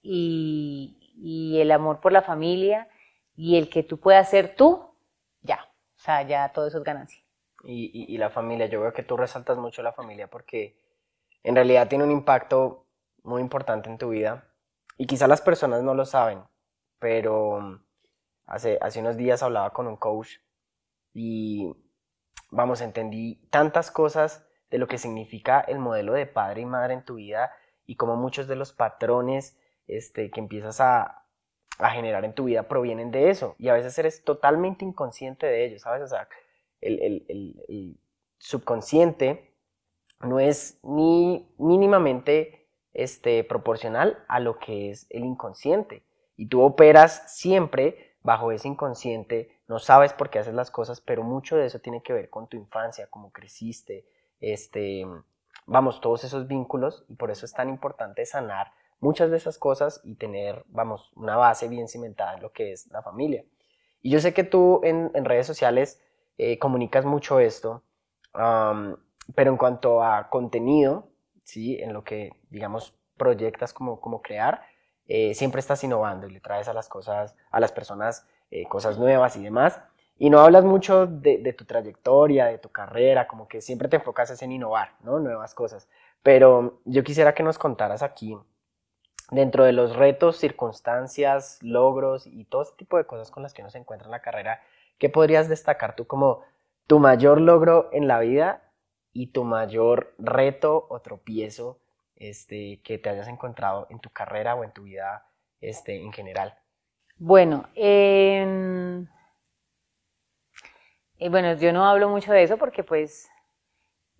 Y, y el amor por la familia y el que tú puedas ser tú, ya, o sea, ya todo eso es ganancia. Y, y, y la familia, yo veo que tú resaltas mucho la familia porque en realidad tiene un impacto muy importante en tu vida y quizás las personas no lo saben, pero hace, hace unos días hablaba con un coach y, vamos, entendí tantas cosas de lo que significa el modelo de padre y madre en tu vida y como muchos de los patrones Este, que empiezas a, a generar en tu vida provienen de eso y a veces eres totalmente inconsciente de ello, ¿sabes? O sea, el, el, el, el subconsciente no es ni mínimamente este, proporcional a lo que es el inconsciente y tú operas siempre bajo ese inconsciente, no sabes por qué haces las cosas, pero mucho de eso tiene que ver con tu infancia, cómo creciste, este, vamos, todos esos vínculos y por eso es tan importante sanar muchas de esas cosas y tener, vamos, una base bien cimentada en lo que es la familia. Y yo sé que tú en, en redes sociales eh, comunicas mucho esto, um, pero en cuanto a contenido, ¿sí? En lo que, digamos, proyectas como, como crear, eh, siempre estás innovando y le traes a las, cosas, a las personas eh, cosas nuevas y demás. Y no hablas mucho de, de tu trayectoria, de tu carrera, como que siempre te enfocas en innovar, ¿no? Nuevas cosas. Pero yo quisiera que nos contaras aquí dentro de los retos, circunstancias, logros y todo ese tipo de cosas con las que uno se encuentra en la carrera, ¿qué podrías destacar tú como tu mayor logro en la vida y tu mayor reto o tropiezo este, que te hayas encontrado en tu carrera o en tu vida este, en general? Bueno, eh, eh, bueno, yo no hablo mucho de eso porque pues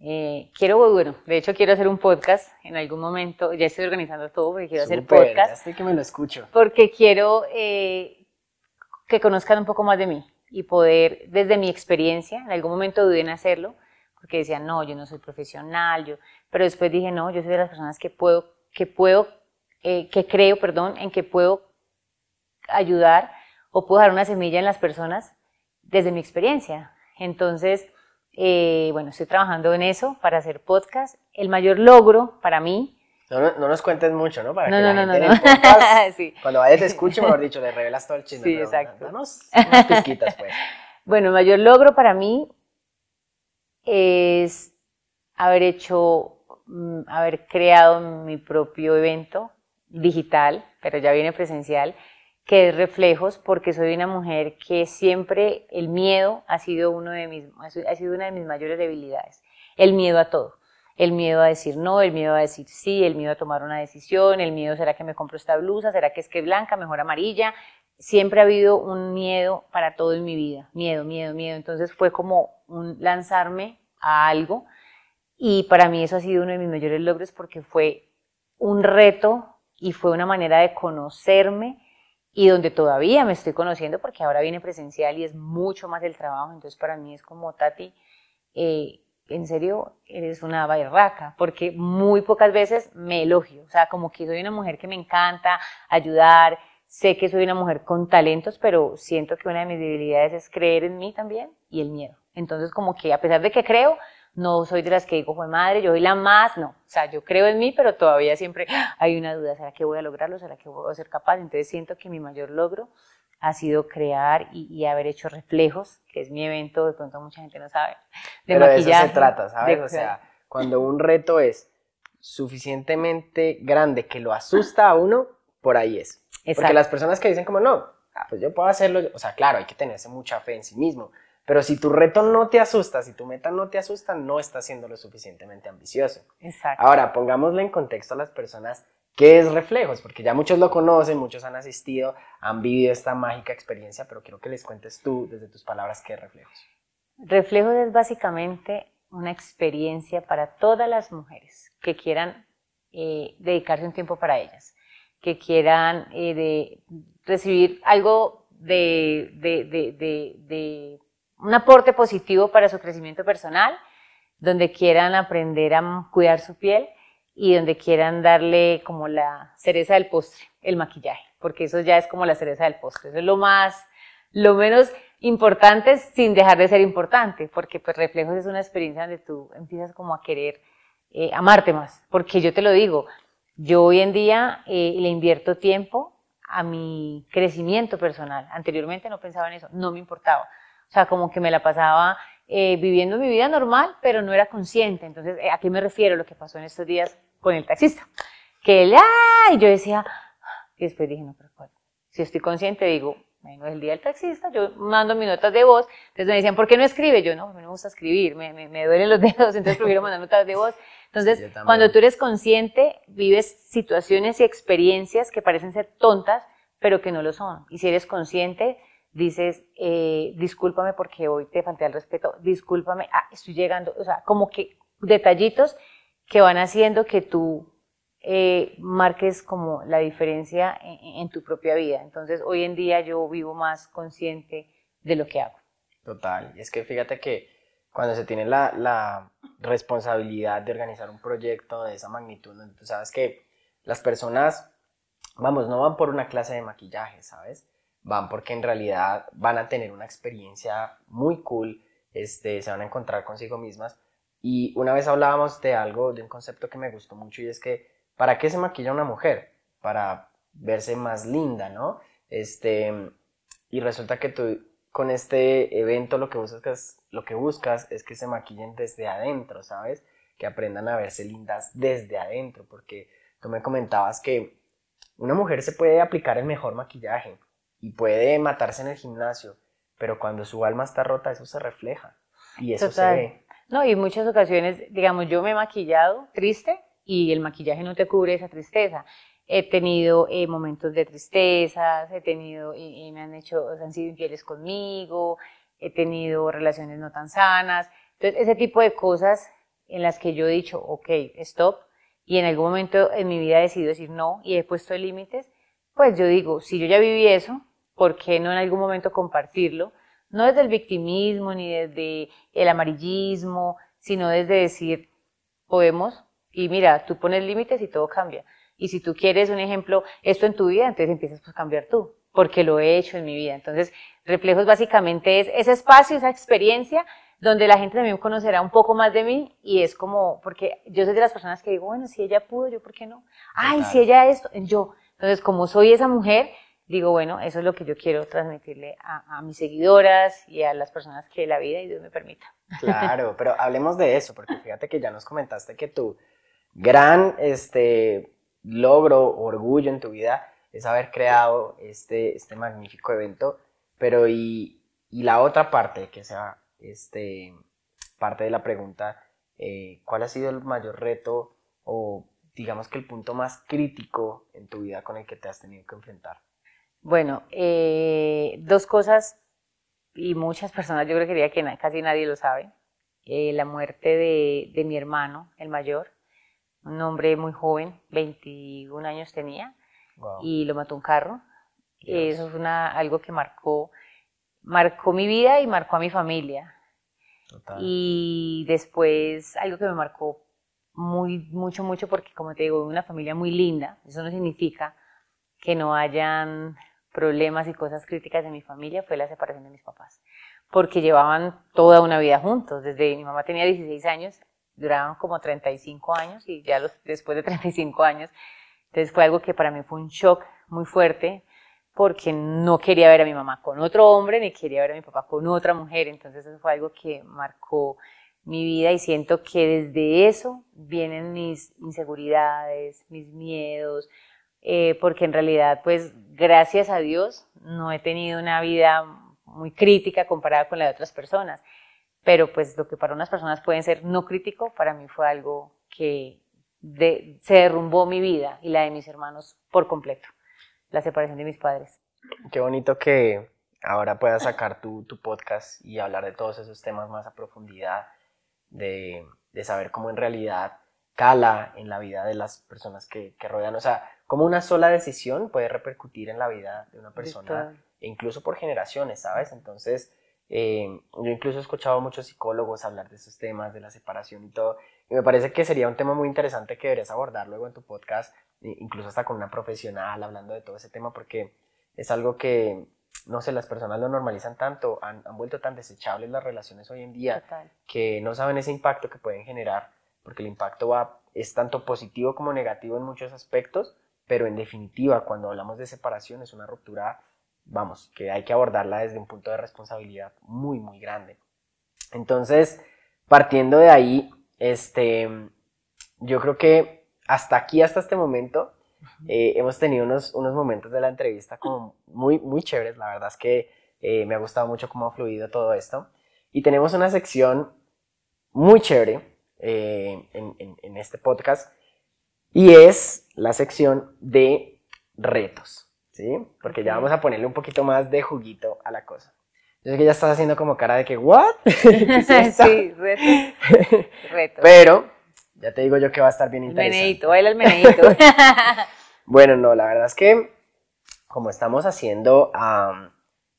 eh, quiero, bueno, de hecho quiero hacer un podcast en algún momento, ya estoy organizando todo porque quiero Super, hacer podcast. Ya estoy que me lo escucho. Porque quiero eh, que conozcan un poco más de mí y poder, desde mi experiencia, en algún momento dudé en hacerlo, porque decían, no, yo no soy profesional, yo, pero después dije, no, yo soy de las personas que puedo, que puedo, eh, que creo, perdón, en que puedo ayudar o puedo dejar una semilla en las personas desde mi experiencia. Entonces, eh, bueno, estoy trabajando en eso para hacer podcast. El mayor logro para mí... No, no, no nos cuentes mucho, ¿no? Para no, que no, la no, gente no, no. Podcast, sí. Cuando vayas te escuche, mejor dicho, le revelas todo el chisme. Sí, exacto. Danos unas pizquitas, pues. Bueno, el mayor logro para mí es haber hecho, haber creado mi propio evento digital, pero ya viene presencial, que es Reflejos, porque soy una mujer que siempre el miedo ha sido, uno de mis, ha sido una de mis mayores debilidades, el miedo a todo, el miedo a decir no, el miedo a decir sí, el miedo a tomar una decisión, el miedo, ¿será que me compro esta blusa? ¿Será que es que es blanca, mejor amarilla? Siempre ha habido un miedo para todo en mi vida, miedo, miedo, miedo, entonces fue como un lanzarme a algo y para mí eso ha sido uno de mis mayores logros porque fue un reto y fue una manera de conocerme y donde todavía me estoy conociendo porque ahora viene presencial y es mucho más el trabajo, entonces para mí es como, Tati, eh, en serio eres una berraca porque muy pocas veces me elogio, o sea, como que soy una mujer que me encanta ayudar. Sé que soy una mujer con talentos, pero siento que una de mis debilidades es creer en mí también y el miedo. Entonces, como que a pesar de que creo, no soy de las que digo, joder madre, yo soy la más, no. O sea, yo creo en mí, pero todavía siempre hay una duda, ¿será que voy a lograrlo? ¿Será que voy a ser capaz? Entonces, siento que mi mayor logro ha sido crear y, y haber hecho Reflejos, que es mi evento, de pronto mucha gente no sabe, de pero maquillaje. Pero de eso se trata, ¿sabes? De, o sea, cuando un reto es suficientemente grande que lo asusta a uno, por ahí es. Exacto. Porque las personas que dicen como, no, ah, pues yo puedo hacerlo, o sea, claro, hay que tenerse mucha fe en sí mismo, pero si tu reto no te asusta, si tu meta no te asusta, no estás siendo lo suficientemente ambicioso. Exacto. Ahora, pongámosle en contexto a las personas, ¿qué es Reflejos? Porque ya muchos lo conocen, muchos han asistido, han vivido esta mágica experiencia, pero quiero que les cuentes tú, desde tus palabras, ¿qué es Reflejos? Reflejos es básicamente una experiencia para todas las mujeres que quieran eh, dedicarse un tiempo para ellas, que quieran eh, de recibir algo de, de, de, de, de un aporte positivo para su crecimiento personal, donde quieran aprender a cuidar su piel y donde quieran darle como la cereza del postre, el maquillaje, porque eso ya es como la cereza del postre, eso es lo más, lo menos importante sin dejar de ser importante, porque pues Reflejos es una experiencia donde tú empiezas como a querer eh, amarte más, porque yo te lo digo, yo hoy en día eh, le invierto tiempo a mi crecimiento personal. Anteriormente no pensaba en eso, no me importaba. O sea, como que me la pasaba eh, viviendo mi vida normal, pero no era consciente. Entonces, ¿a qué me refiero? Lo que pasó en estos días con el taxista. Que él, ¡ah! Y yo decía, y después dije, no, pero ¿cuál? Si estoy consciente, digo, vengo del día del taxista, yo mando mis notas de voz. Entonces me decían, ¿por qué no escribe? Yo, no, no me gusta escribir, me, me, me duelen los dedos, entonces prefiero mandar notas de voz. Entonces, cuando tú eres consciente, vives situaciones y experiencias que parecen ser tontas, pero que no lo son. Y si eres consciente, dices, eh, discúlpame porque hoy te falté al respeto, discúlpame, ah, estoy llegando. O sea, como que detallitos que van haciendo que tú eh, marques como la diferencia en, en tu propia vida. Entonces, hoy en día yo vivo más consciente de lo que hago. Total. Y es que fíjate que cuando se tiene la, la responsabilidad de organizar un proyecto de esa magnitud, ¿no? Tú sabes que las personas, vamos, no van por una clase de maquillaje, ¿sabes? Van porque en realidad van a tener una experiencia muy cool, este, se van a encontrar consigo mismas. Y una vez hablábamos de algo, de un concepto que me gustó mucho, y es que, ¿para qué se maquilla una mujer? Para verse más linda, ¿no? Este, y resulta que tú, con este evento lo que buscas, lo que buscas es que se maquillen desde adentro, ¿sabes? Que aprendan a verse lindas desde adentro, porque tú me comentabas que Una mujer se puede aplicar el mejor maquillaje y puede matarse en el gimnasio, pero cuando su alma está rota, eso se refleja y eso Total. se ve. No, y en muchas ocasiones, digamos, yo me he maquillado triste y el maquillaje no te cubre esa tristeza. He tenido eh, momentos de tristezas, he tenido, eh, me han hecho, o sea, han sido infieles conmigo, he tenido relaciones no tan sanas. Entonces, ese tipo de cosas en las que yo he dicho, ok, stop, y en algún momento en mi vida he decidido decir no y he puesto límites, pues yo digo, si yo ya viví eso, ¿por qué no en algún momento compartirlo? No desde el victimismo ni desde el amarillismo, sino desde decir, podemos, y mira, tú pones límites y todo cambia. Y si tú quieres, un ejemplo, esto en tu vida, entonces empiezas a cambiar tú, porque lo he hecho en mi vida. Entonces, Reflejos básicamente es ese espacio, esa experiencia, donde la gente también conocerá un poco más de mí, y es como, porque yo soy de las personas que digo, bueno, si ella pudo, yo, ¿por qué no? Ay, Total. si ella esto, yo. Entonces, como soy esa mujer, digo, bueno, eso es lo que yo quiero transmitirle a, a mis seguidoras y a las personas que la vida y Dios me permita. Claro, pero hablemos de eso, porque fíjate que ya nos comentaste que tu gran este, logro, orgullo en tu vida es haber creado este, este magnífico evento, pero y, y la otra parte, que sea este, parte de la pregunta, eh, ¿cuál ha sido el mayor reto o digamos que el punto más crítico en tu vida con el que te has tenido que enfrentar? Bueno, eh, dos cosas, y muchas personas yo creo que, que na, casi nadie lo sabe, eh, la muerte de, de mi hermano, el mayor, un hombre muy joven, veintiún años tenía, wow. y lo mató un carro, yes. eh, eso es una, algo que marcó, marcó mi vida y marcó a mi familia, Total. y después algo que me marcó muy, mucho, mucho, porque como te digo, una familia muy linda, eso no significa que no hayan problemas y cosas críticas de mi familia, fue la separación de mis papás, porque llevaban toda una vida juntos, desde mi mamá tenía dieciséis años, duraban como treinta y cinco años, y ya los, después de treinta y cinco años, entonces fue algo que para mí fue un shock muy fuerte, porque no quería ver a mi mamá con otro hombre, ni quería ver a mi papá con otra mujer, entonces eso fue algo que marcó mi vida, y siento que desde eso vienen mis inseguridades, mis miedos, Eh, porque en realidad, pues, gracias a Dios, no he tenido una vida muy crítica comparada con la de otras personas, pero pues lo que para unas personas pueden ser no crítico, para mí fue algo que de, se derrumbó mi vida y la de mis hermanos por completo, la separación de mis padres. Qué bonito que ahora puedas sacar tu, tu podcast y hablar de todos esos temas más a profundidad, de, de saber cómo en realidad cala en la vida de las personas que, que rodean, o sea, cómo una sola decisión puede repercutir en la vida de una persona, e incluso por generaciones, ¿sabes? Entonces, eh, yo incluso he escuchado a muchos psicólogos hablar de esos temas, de la separación y todo, y me parece que sería un tema muy interesante que deberías abordar luego en tu podcast, incluso hasta con una profesional, hablando de todo ese tema, porque es algo que, no sé, las personas lo normalizan tanto, han, han vuelto tan desechables las relaciones hoy en día, Total. que no saben ese impacto que pueden generar, porque el impacto va, es tanto positivo como negativo en muchos aspectos, pero en definitiva, cuando hablamos de separación, es una ruptura, vamos, que hay que abordarla desde un punto de responsabilidad muy, muy grande. Entonces, partiendo de ahí, este, yo creo que hasta aquí, hasta este momento, eh, hemos tenido unos, unos momentos de la entrevista como muy, muy chéveres, la verdad es que eh, me ha gustado mucho cómo ha fluido todo esto, y tenemos una sección muy chévere, Eh, en, en, en este podcast, y es la sección de retos, ¿sí? Porque ya vamos a ponerle un poquito más de juguito a la cosa. Yo sé que ya estás haciendo como cara de que, ¿what? ¿Qué sí, reto, reto. Pero ya te digo yo que va a estar bien interesante. El meneíto, baila el meneíto. Bueno, no, la verdad es que como estamos haciendo um,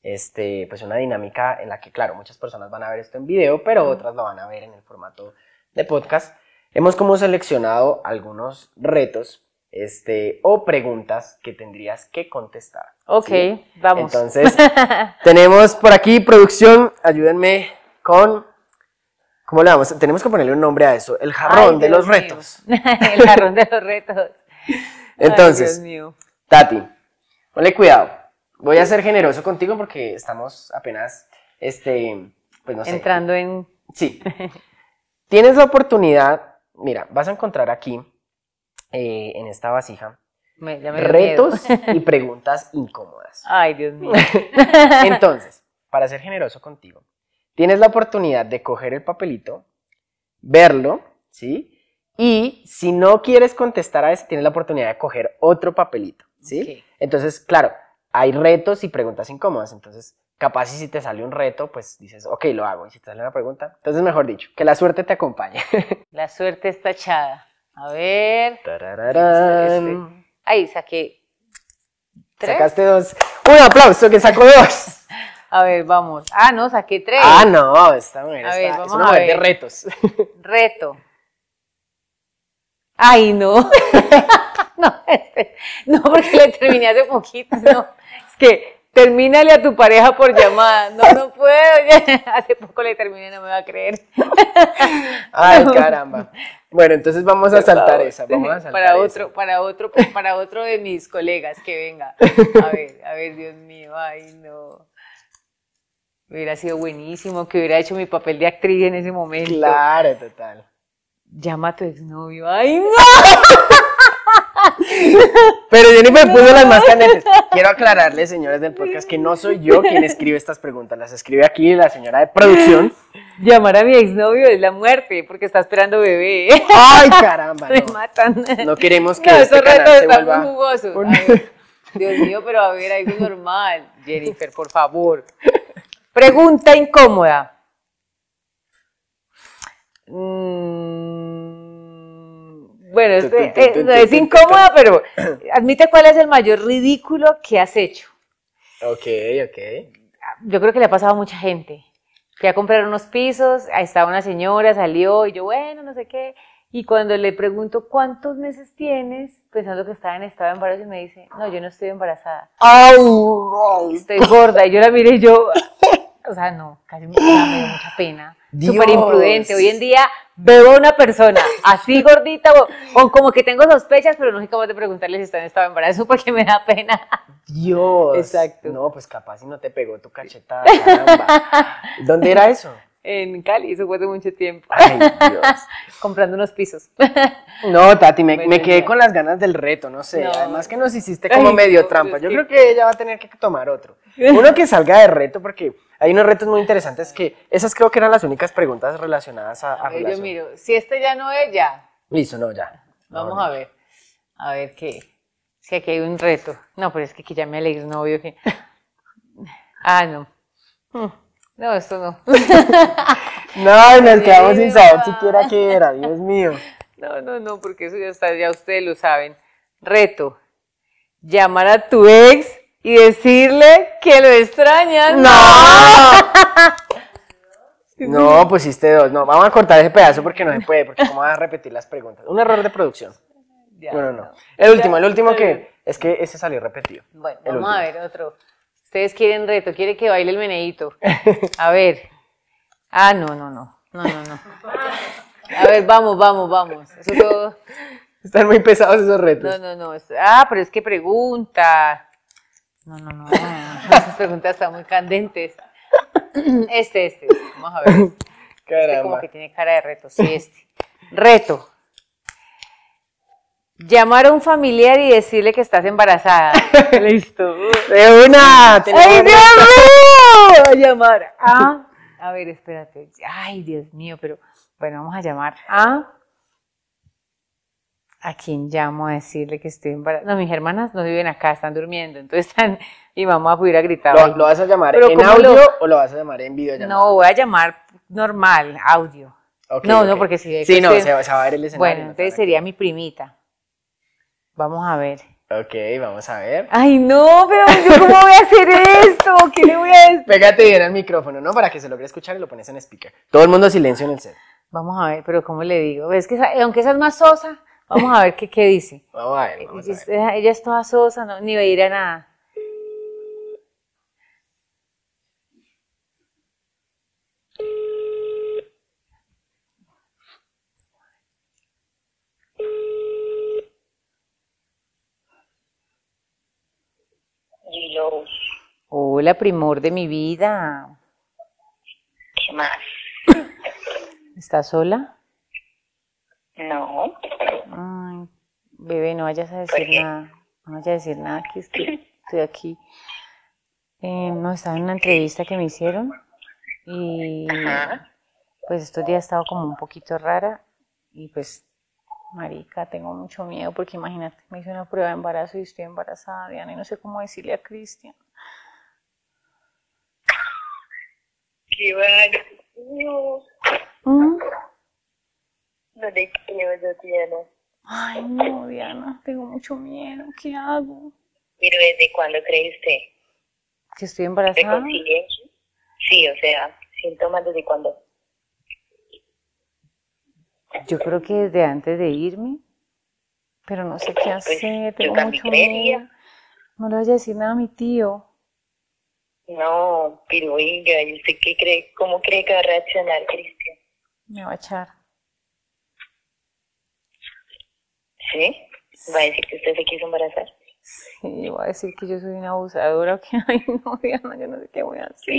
este, pues una dinámica en la que, claro, muchas personas van a ver esto en video, pero uh-huh. otras lo van a ver en el formato de podcast, hemos como seleccionado algunos retos este, o preguntas que tendrías que contestar. Ok, ¿sí? Vamos. Entonces, tenemos por aquí, producción, ayúdenme con, ¿cómo le vamos? Tenemos que ponerle un nombre a eso, el jarrón Ay, de los mío. retos. El jarrón de los retos. Entonces, Ay, Dios mío. Tati, ponle cuidado, voy a ser generoso contigo porque estamos apenas, este, pues no sé. Entrando en... Sí. Tienes la oportunidad, mira, vas a encontrar aquí, eh, en esta vasija, Me, ya me retos y preguntas incómodas. Ay, Dios mío. Entonces, para ser generoso contigo, tienes la oportunidad de coger el papelito, verlo, ¿sí? Y si no quieres contestar a ese, tienes la oportunidad de coger otro papelito, ¿sí? Okay. Entonces, claro, hay retos y preguntas incómodas. Entonces, capaz si te sale un reto, pues dices, ok, lo hago. Y si te sale una pregunta, entonces mejor dicho, que la suerte te acompañe. La suerte está echada. A ver. Tarararán. Ahí saqué tres. Sacaste dos. Un aplauso que sacó dos. A ver, vamos. Ah, no, saqué tres. Ah, no, esta mujer a está, ver, vamos es una mujer a ver. De retos. Reto. Ay, no. No, este, no, porque le terminé hace poquito. No. Es que termínale a tu pareja por llamada. No, no puedo. Ya, hace poco le terminé, no me va a creer. Ay, caramba. Bueno, entonces vamos a saltar esa. Vamos a saltar para otro, esa. Para otro, para otro de mis colegas que venga. A ver, a ver, Dios mío, ay, no. Hubiera sido buenísimo que hubiera hecho mi papel de actriz en ese momento. Claro, total. Llama a tu exnovio. ¡Ay, no! Pero Jennifer no. Puso las más candentes. Quiero aclararles, señores del podcast, que no soy yo quien escribe estas preguntas. Las escribe aquí la señora de producción. Llamar a mi exnovio es la muerte, porque está esperando bebé. ¡Ay, caramba! Me no. matan. No queremos que no, este canal se vuelva... No, esos retos están muy jugosos. Dios mío, pero a ver, algo normal. Jennifer, por favor. Pregunta incómoda. Mm, bueno, es, es, es incómoda, pero admite cuál es el mayor ridículo que has hecho. Ok, ok. Yo creo que le ha pasado a mucha gente. Fui a comprar unos pisos, ahí estaba una señora, salió y yo, bueno, no sé qué. Y cuando le pregunto cuántos meses tienes, pensando que estaba en estado de embarazo, y me dice, no, yo no estoy embarazada. ¡Au! Estoy gorda. Y yo la miré y yo, o sea, no, casi me, me dio mucha pena. Súper imprudente. Hoy en día veo a una persona así gordita o, o como que tengo sospechas, pero no sé cómo te preguntarle si está en estado de embarazo porque me da pena. Dios. Exacto. No, pues capaz si no te pegó tu cachetada, caramba. ¿Dónde era eso? En Cali, eso fue hace mucho tiempo. Ay, Dios. Comprando unos pisos. No, Tati, me, me quedé con las ganas del reto, no sé. No. Además que nos hiciste como Ay, medio no, trampa. Yo creo que ella va a tener que tomar otro. Uno que salga de reto, porque hay unos retos muy interesantes que... Esas creo que eran las únicas preguntas relacionadas a, a, a ver, relación. Yo miro, si este ya no es, ya. Listo, no, ya. Vamos no, a ver. A ver qué. Si aquí hay un reto. No, pero es que, que ya me al exnovio que... Ah, no. Hmm. No, esto no. No, nos quedamos sin saber siquiera qué era, Dios mío. No, no, no, porque eso ya está, ya ustedes lo saben. Reto, llamar a tu ex y decirle que lo extrañan. ¡No! No, pusiste dos. No, vamos a cortar ese pedazo porque no se puede, porque cómo vas a repetir las preguntas. Un error de producción. Ya, no, no, no. El último, el último que... Es que ese salió repetido. Bueno, vamos a ver otro. Ustedes quieren reto, quieren que baile el meneíto. A ver. Ah, no, no, no. No, no, no. A ver, vamos, vamos, vamos. Eso todo... Están muy pesados esos retos. No, no, no. Ah, pero es que pregunta. No, no, no. Esas preguntas están muy candentes. Este, este. Vamos a ver. Caramba. Este como que tiene cara de reto. Sí, este. Reto. Llamar a un familiar y decirle que estás embarazada. Listo. De una. ¡Ay, Dios mío! Voy a llamar a... A ver, espérate. Ay, Dios mío, pero... Bueno, vamos a llamar a... ¿A quién llamo a decirle que estoy embarazada? No, mis hermanas no viven acá, están durmiendo. Entonces están... Mi mamá pudiera gritar. ¿Lo, ¿Lo vas a llamar en audio lo... o lo vas a llamar en videollamada? No, voy a llamar normal, audio. Okay, no, okay. No, porque si... Sí, no, se va, se va a ver el escenario. Bueno, no, entonces sería mi primita. Vamos a ver. Ok, vamos a ver. Ay, no, pero ¿yo cómo voy a hacer esto? ¿Qué le voy a decir? Pégate bien al micrófono, ¿no? Para que se logre escuchar y lo pones en speaker. Todo el mundo silencio en el set. Vamos a ver, pero ¿cómo le digo? Es que aunque esa es más sosa, vamos a ver qué, qué dice. Vamos a ver, vamos a ver. Ella es toda sosa, no, ni va a ir a nada. Hola, primor de mi vida. ¿Qué más? ¿Estás sola? No. Ay, bebé, no vayas a decir nada. no vaya a decir nada, que estoy, estoy aquí. Eh, no, estaba en una entrevista que me hicieron y ajá, pues estos días he estado como un poquito rara y pues, marica, tengo mucho miedo porque imagínate, me hice una prueba de embarazo y estoy embarazada, Diana, y no sé cómo decirle a Cristian. ¡Qué vaya! No. ¿Mm? No te creo yo, Diana. Ay, no, Diana, tengo mucho miedo, ¿qué hago? Pero ¿desde cuándo cree usted? ¿Que estoy embarazada? ¿Te consigue? Sí, o sea, ¿síntomas desde cuándo? Yo creo que desde antes de irme, pero no sé qué hacer, tengo mucho miedo. No le vaya a decir nada a mi tío. No, pero oiga, ¿y usted qué cree? ¿Cómo cree que va a reaccionar, Cristian? Me va a echar. ¿Sí? ¿Va a decir que usted se quiso embarazar? Sí, va a decir que yo soy una abusadora o que, ay, no, Diana, yo no sé qué voy a hacer.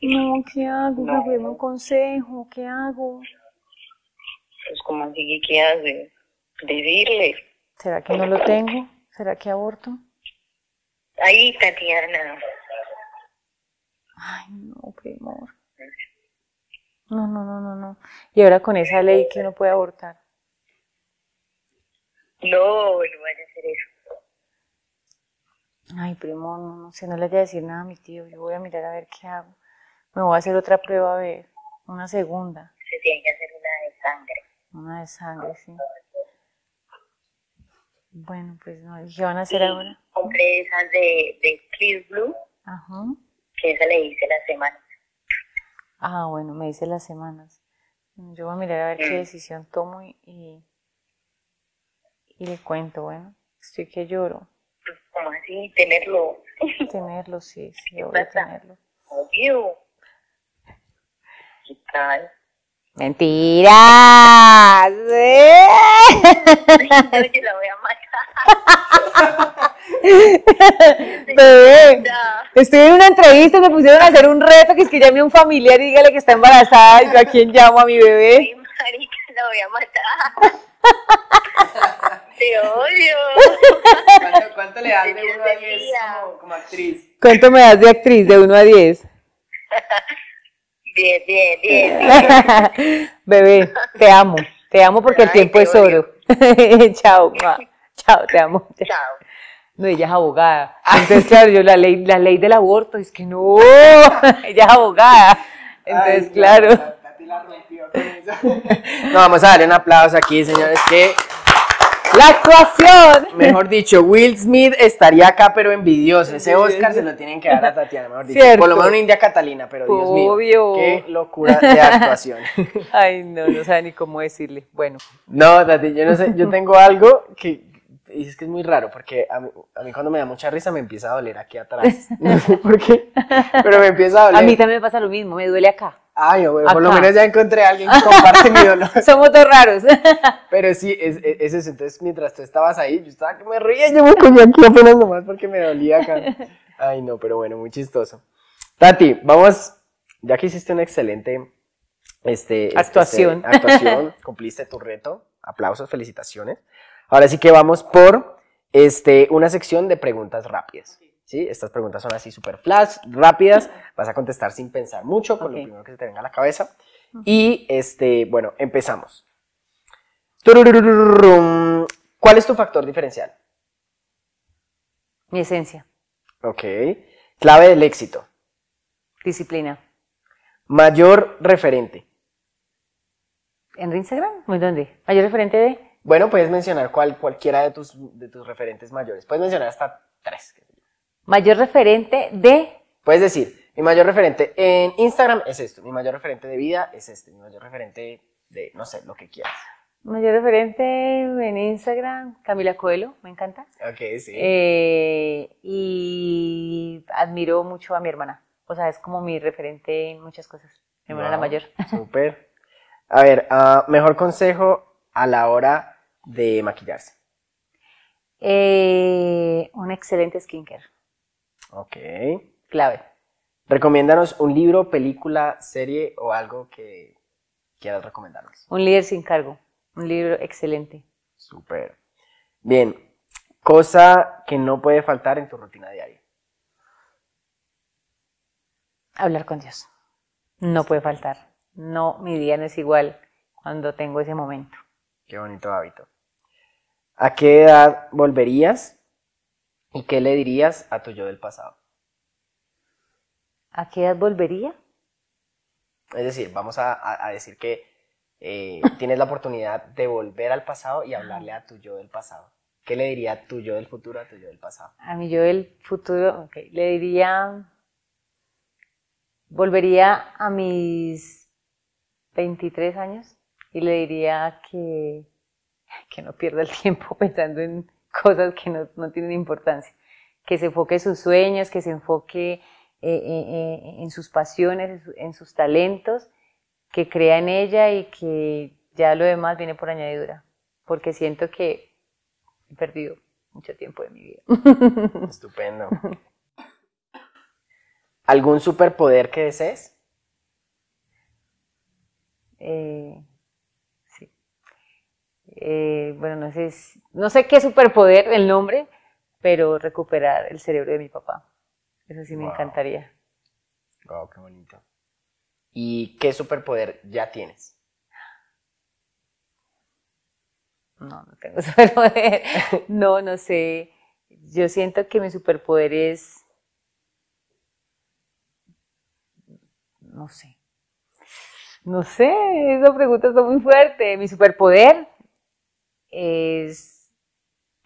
No, ¿qué hago? No. Dame un consejo, ¿qué hago? Pues, ¿cómo así que qué hace? Decirle. ¿Será que no lo tengo? ¿Será que aborto? Ahí, Tatiana. Ay, no, primor. No, no, no, no, no. Y ahora con esa ley que uno puede abortar. No, no vaya a hacer eso. Ay, primor, no, no sé, no le voy a decir nada a mi tío. Yo voy a mirar a ver qué hago. Me voy a hacer otra prueba, a ver, una segunda. Se tiene que hacer una de sangre. Una de sangre, sí. Bueno, pues no. ¿Qué van a hacer ahora? Compré esas de, de Clear Blue. Ajá. Que esa le dice las semanas. Ah, bueno, me dice las semanas. Yo voy a mirar a ver mm. qué decisión tomo y, y, y le cuento, bueno. Estoy que lloro. ¿Cómo así? Tenerlo. Tenerlo, sí, sí, yo voy a tenerlo. Obvio. ¿Qué tal? ¡Mentiras! ¿Eh? Ay, yo la voy a matar. Bebé, estoy en una entrevista, me pusieron a hacer un reto que es que llame a un familiar y dígale que está embarazada. ¿Y yo a quién llamo? ¿A mi bebé? Ay, marica, la voy a matar. Te odio. ¿Cuánto, cuánto le das de uno a diez como, como actriz? ¿Cuánto me das de actriz de uno a diez? Bien, bien, bien, bien. Bebé, te amo. Te amo porque ay, el tiempo es oro. Chao, ma. Chao, te amo. Chao. No, ella es abogada. Entonces, claro, yo la ley, la ley del aborto, es que no. Ella es abogada. Entonces, ay, claro. La, la, la con no, vamos a darle un aplauso aquí, señores, que la actuación. Mejor dicho, Will Smith estaría acá, pero envidioso. Ese Oscar se lo tienen que dar a Tatiana, mejor dicho. Cierto. Por lo menos una India Catalina, pero Dios obvio, mío, qué locura de actuación. Ay, no, no sabe ni cómo decirle. Bueno. No, Tati, yo no sé, yo tengo algo que es que es muy raro, porque a mí, a mí cuando me da mucha risa me empieza a doler aquí atrás. No sé por qué, pero me empieza a doler. A mí también me pasa lo mismo, me duele acá. Ay, bueno, por lo menos ya encontré a alguien que comparte mi dolor. Somos dos raros. Pero sí, es, es, es eso. Entonces, mientras tú estabas ahí, yo estaba que me reía, yo me cogí aquí apenas nomás porque me dolía acá. Ay, no, pero bueno, muy chistoso. Tati, vamos, ya que hiciste una excelente este, actuación, este, actuación cumpliste tu reto, aplausos, felicitaciones. Ahora sí que vamos por este, una sección de preguntas rápidas. ¿Sí? Estas preguntas son así súper flash, rápidas, vas a contestar sin pensar mucho, con okay. lo primero que se te venga a la cabeza. Okay. Y, este, bueno, empezamos. ¿Cuál es tu factor diferencial? Mi esencia. Ok. Clave del éxito. Disciplina. Mayor referente. ¿En Instagram? ¿Muy dónde? ¿Mayor referente de? Bueno, puedes mencionar cual, cualquiera de tus, de tus referentes mayores. Puedes mencionar hasta tres. Mayor referente de... Puedes decir, mi mayor referente en Instagram es esto, mi mayor referente de vida es este, mi mayor referente de, no sé, lo que quieras. Mayor referente en Instagram, Camila Coelho, me encanta. Ok, sí. Eh, y admiro mucho a mi hermana, o sea, es como mi referente en muchas cosas, mi hermana wow, la mayor. Súper. A ver, uh, mejor consejo a la hora de maquillarse. Eh, un excelente skincare. Ok. Clave. Recomiéndanos un libro, película, serie o algo que quieras recomendarnos. Un líder sin cargo. Un libro excelente. Súper. Bien. Cosa que no puede faltar en tu rutina diaria. Hablar con Dios. No puede faltar. No, mi día no es igual cuando tengo ese momento. Qué bonito hábito. ¿A qué edad volverías y qué le dirías a tu yo del pasado? ¿A qué edad volvería? Es decir, vamos a, a, a decir que eh, tienes la oportunidad de volver al pasado y hablarle a tu yo del pasado. ¿Qué le diría tu yo del futuro a tu yo del pasado? A mi yo del futuro, ok, le diría... Volvería a mis veintitrés años y le diría que, que no pierda el tiempo pensando en cosas que no, no tienen importancia. Que se enfoque en sus sueños, que se enfoque eh, eh, en sus pasiones, en, su, en sus talentos, que crea en ella y que ya lo demás viene por añadidura. Porque siento que he perdido mucho tiempo de mi vida. Estupendo. ¿Algún superpoder que desees? Eh, sí. Eh, bueno, no sé, no sé qué superpoder, el nombre, pero recuperar el cerebro de mi papá. Eso sí me wow. encantaría. Wow, qué bonito. ¿Y qué superpoder ya tienes? No, no tengo superpoder. No, no sé. Yo siento que mi superpoder es... No sé, no sé, esa pregunta está muy fuerte. Mi superpoder es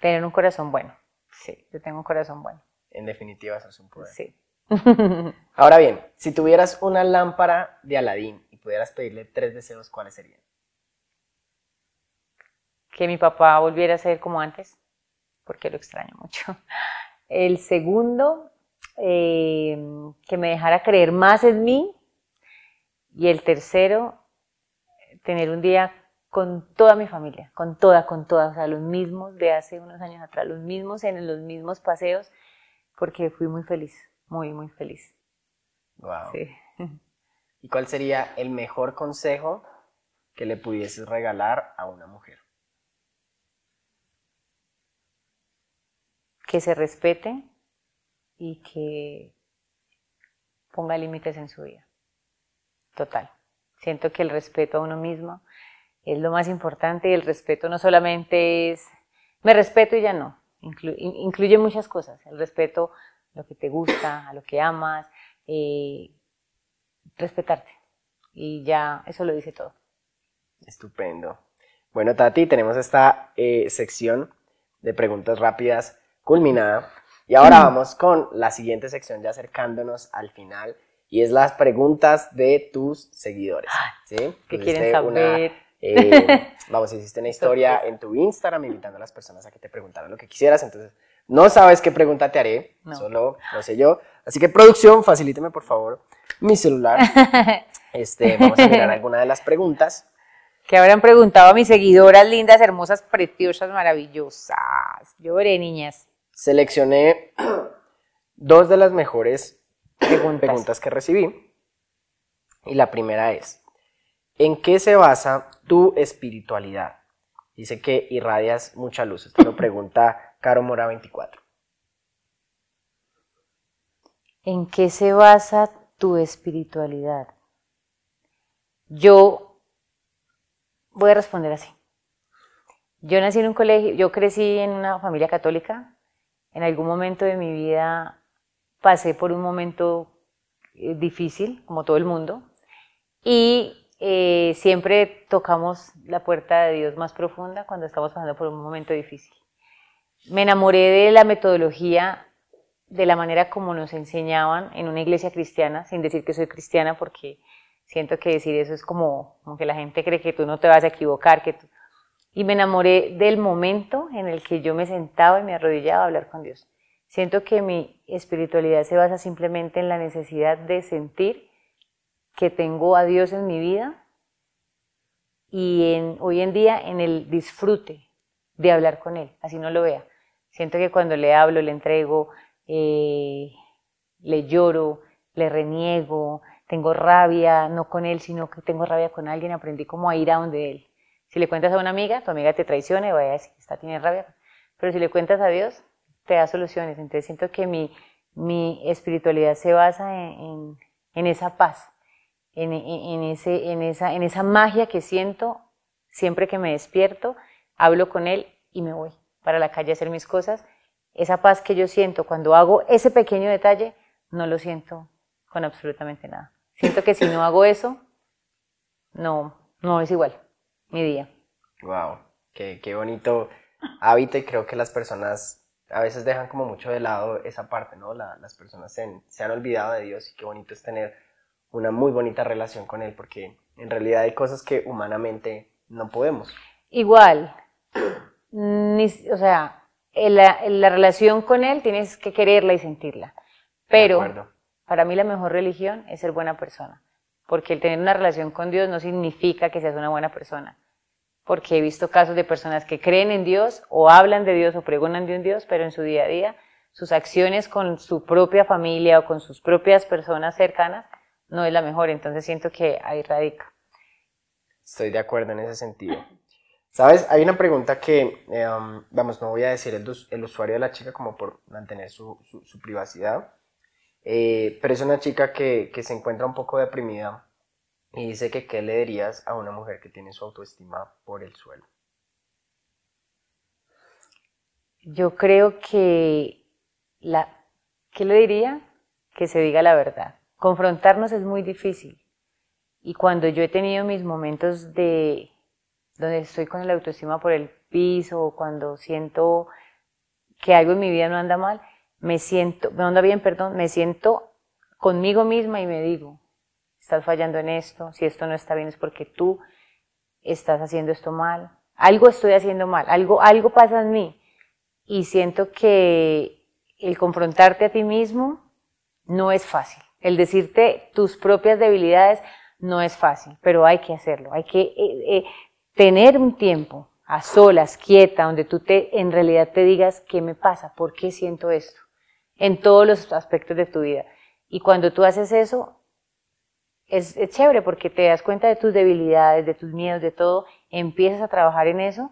tener un corazón bueno. Sí, yo tengo un corazón bueno. En definitiva, eso es un poder. Sí. Ahora bien, si tuvieras una lámpara de Aladín y pudieras pedirle tres deseos, ¿cuáles serían? Que mi papá volviera a ser como antes, porque lo extraño mucho. El segundo, eh, que me dejara creer más en mí. Y el tercero, tener un día con toda mi familia, con toda, con toda, o sea, los mismos de hace unos años atrás, los mismos en los mismos paseos, porque fui muy feliz, muy, muy feliz. Wow. Sí. ¿Y cuál sería el mejor consejo que le pudieses regalar a una mujer? Que se respete y que ponga límites en su vida. Total. Siento que el respeto a uno mismo es lo más importante y el respeto no solamente es me respeto y ya no, inclu, incluye muchas cosas, el respeto a lo que te gusta, a lo que amas, eh, respetarte y ya eso lo dice todo. Estupendo. Bueno, Tati, tenemos esta eh, sección de preguntas rápidas culminada y ahora vamos con la siguiente sección ya acercándonos al final. Y es las preguntas de tus seguidores, ¿sí? ¿Qué quieren saber? Una, eh, vamos, hiciste una historia en tu Instagram invitando a las personas a que te preguntaran lo que quisieras, entonces no sabes qué pregunta te haré, no. Solo lo sé yo. Así que producción, facilíteme por favor mi celular. Este, vamos a mirar alguna de las preguntas. ¿Qué habrán preguntado a mis seguidoras lindas, hermosas, preciosas, maravillosas? Lloré, niñas. Seleccioné dos de las mejores Preguntas. preguntas que recibí y la primera es ¿en qué se basa tu espiritualidad? Dice que irradias mucha luz, esto lo pregunta Caro Mora veinticuatro. ¿En qué se basa tu espiritualidad? Yo voy a responder así. Yo nací en un colegio, yo crecí en una familia católica. En algún momento de mi vida pasé por un momento difícil, como todo el mundo, y eh, siempre tocamos la puerta de Dios más profunda cuando estamos pasando por un momento difícil. Me enamoré de la metodología, de la manera como nos enseñaban en una iglesia cristiana, sin decir que soy cristiana, porque siento que decir eso es como, como que la gente cree que tú no te vas a equivocar, que tú... y me enamoré del momento en el que yo me sentaba y me arrodillaba a hablar con Dios. Siento que mi espiritualidad se basa simplemente en la necesidad de sentir que tengo a Dios en mi vida y en, hoy en día en el disfrute de hablar con Él, así no lo vea. Siento que cuando le hablo, le entrego, eh, le lloro, le reniego, tengo rabia, no con Él, sino que tengo rabia con alguien, aprendí cómo a ir a donde Él. Si le cuentas a una amiga, tu amiga te traiciona y va a decir, esta tiene rabia. Pero si le cuentas a Dios, te da soluciones. Entonces siento que mi, mi espiritualidad se basa en, en, en esa paz, en, en, en, ese, en, esa, en esa magia que siento siempre que me despierto, hablo con Él y me voy para la calle a hacer mis cosas. Esa paz que yo siento cuando hago ese pequeño detalle, no lo siento con absolutamente nada. Siento que si no hago eso, no, no es igual mi día. Wow, qué, qué bonito hábito, y creo que las personas a veces dejan como mucho de lado esa parte, ¿no? La, las personas se, se han olvidado de Dios, y qué bonito es tener una muy bonita relación con Él, porque en realidad hay cosas que humanamente no podemos. Igual, ni, o sea, la, la relación con Él tienes que quererla y sentirla, pero para mí la mejor religión es ser buena persona, porque el tener una relación con Dios no significa que seas una buena persona, porque he visto casos de personas que creen en Dios o hablan de Dios o pregonan de un Dios, pero en su día a día sus acciones con su propia familia o con sus propias personas cercanas no es la mejor. Entonces siento que ahí radica. Estoy de acuerdo en ese sentido. ¿Sabes? Hay una pregunta que, eh, um, vamos, no voy a decir el, el usuario de la chica como por mantener su, su, su privacidad, eh, pero es una chica que, que se encuentra un poco deprimida y dice que ¿qué le dirías a una mujer que tiene su autoestima por el suelo? Yo creo que, la, ¿qué le diría? Que se diga la verdad. Confrontarnos es muy difícil, y cuando yo he tenido mis momentos de... donde estoy con la autoestima por el piso, o cuando siento que algo en mi vida no anda mal, me siento, no anda bien, perdón, me siento conmigo misma y me digo, estás fallando en esto, si esto no está bien es porque tú estás haciendo esto mal, algo estoy haciendo mal, algo, algo pasa en mí, y siento que el confrontarte a ti mismo no es fácil, el decirte tus propias debilidades no es fácil, pero hay que hacerlo, hay que... Eh, eh, tener un tiempo a solas, quieta, donde tú te, en realidad te digas qué me pasa, por qué siento esto, en todos los aspectos de tu vida. Y cuando tú haces eso, es, es chévere porque te das cuenta de tus debilidades, de tus miedos, de todo, empiezas a trabajar en eso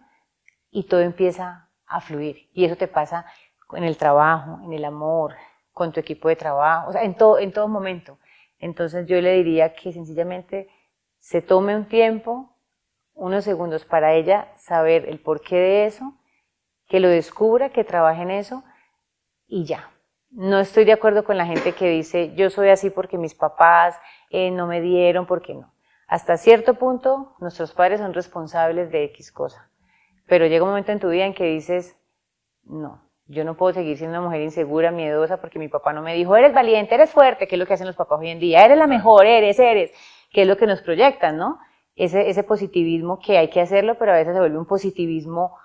y todo empieza a fluir. Y eso te pasa en el trabajo, en el amor, con tu equipo de trabajo, o sea, en todo, en todo momento. Entonces yo le diría que sencillamente se tome un tiempo, unos segundos para ella saber el porqué de eso, que lo descubra, que trabaje en eso y ya. No estoy de acuerdo con la gente que dice yo soy así porque mis papás eh, no me dieron, porque no. Hasta cierto punto nuestros padres son responsables de X cosa, pero llega un momento en tu vida en que dices no, yo no puedo seguir siendo una mujer insegura, miedosa, porque mi papá no me dijo eres valiente, eres fuerte, que es lo que hacen los papás hoy en día, eres la mejor, eres, eres, que es lo que nos proyectan, ¿no? Ese, ese positivismo que hay que hacerlo, pero a veces se vuelve un positivismo...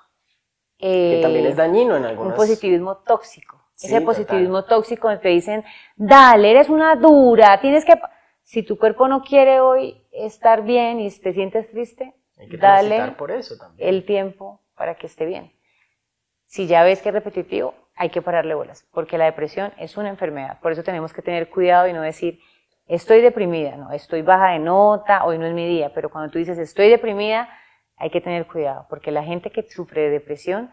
Eh, que también es dañino en algunos... Un positivismo tóxico. Sí, ese positivismo total. Tóxico donde te dicen, dale, eres una dura, tienes que... Si tu cuerpo no quiere hoy estar bien y te sientes triste, dale por eso también. El tiempo para que esté bien. Si ya ves que es repetitivo, hay que pararle bolas, porque la depresión es una enfermedad. Por eso tenemos que tener cuidado y no decir... estoy deprimida, no, estoy baja de nota, hoy no es mi día, pero cuando tú dices estoy deprimida, hay que tener cuidado, porque la gente que sufre de depresión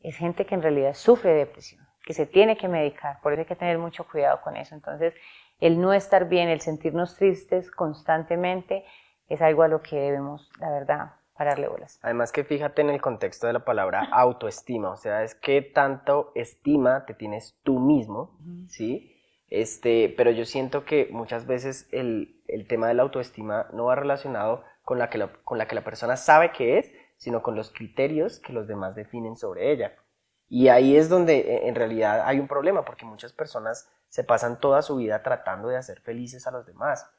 es gente que en realidad sufre de depresión, que se tiene que medicar, por eso hay que tener mucho cuidado con eso. Entonces, el no estar bien, el sentirnos tristes constantemente, es algo a lo que debemos, la verdad, pararle bolas. Además que fíjate en el contexto de la palabra autoestima, o sea, es que tanto estima te tienes tú mismo, ¿sí? Este, pero yo siento que muchas veces el, el tema de la autoestima no va relacionado con la, que la, con la que la persona sabe que es, sino con los criterios que los demás definen sobre ella. Y ahí es donde en realidad hay un problema, porque muchas personas se pasan toda su vida tratando de hacer felices a los demás.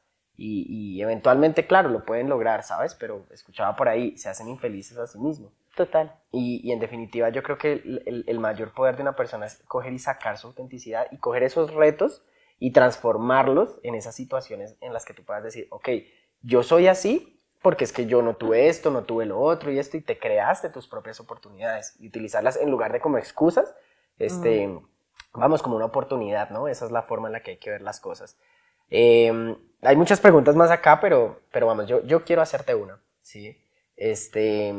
Y, y eventualmente, claro, lo pueden lograr, ¿sabes? Pero escuchaba por ahí, se hacen infelices a sí mismos. Total. Y, y en definitiva yo creo que el, el, el mayor poder de una persona es coger y sacar su autenticidad y coger esos retos y transformarlos en esas situaciones en las que tú puedas decir, ok, yo soy así porque es que yo no tuve esto, no tuve lo otro y esto, y te creaste tus propias oportunidades y utilizarlas en lugar de como excusas, este, uh-huh. vamos, como una oportunidad, ¿no? Esa es la forma en la que hay que ver las cosas. Eh, hay muchas preguntas más acá, pero, pero vamos, yo, yo quiero hacerte una, ¿sí? Este,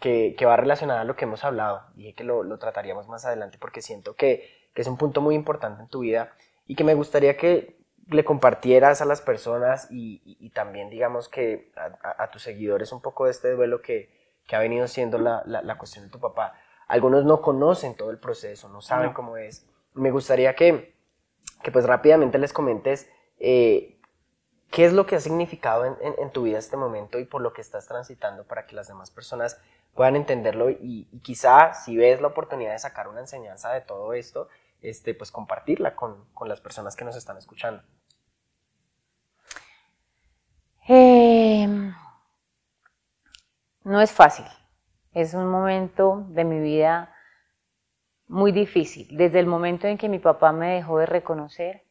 que, que va relacionada a lo que hemos hablado. Dije que lo, lo trataríamos más adelante porque siento que, que es un punto muy importante en tu vida y que me gustaría que le compartieras a las personas y, y, y también, digamos, que a, a, a tus seguidores un poco de este duelo que, que ha venido siendo la, la, la cuestión de tu papá. Algunos no conocen todo el proceso, no saben cómo es. Me gustaría que, que pues rápidamente les comentes eh, qué es lo que ha significado en, en, en tu vida este momento y por lo que estás transitando, para que las demás personas puedan entenderlo y, y quizá, si ves la oportunidad de sacar una enseñanza de todo esto, este, pues compartirla con, con las personas que nos están escuchando. Eh, no es fácil. Es un momento de mi vida muy difícil. Desde el momento en que mi papá me dejó de reconocer,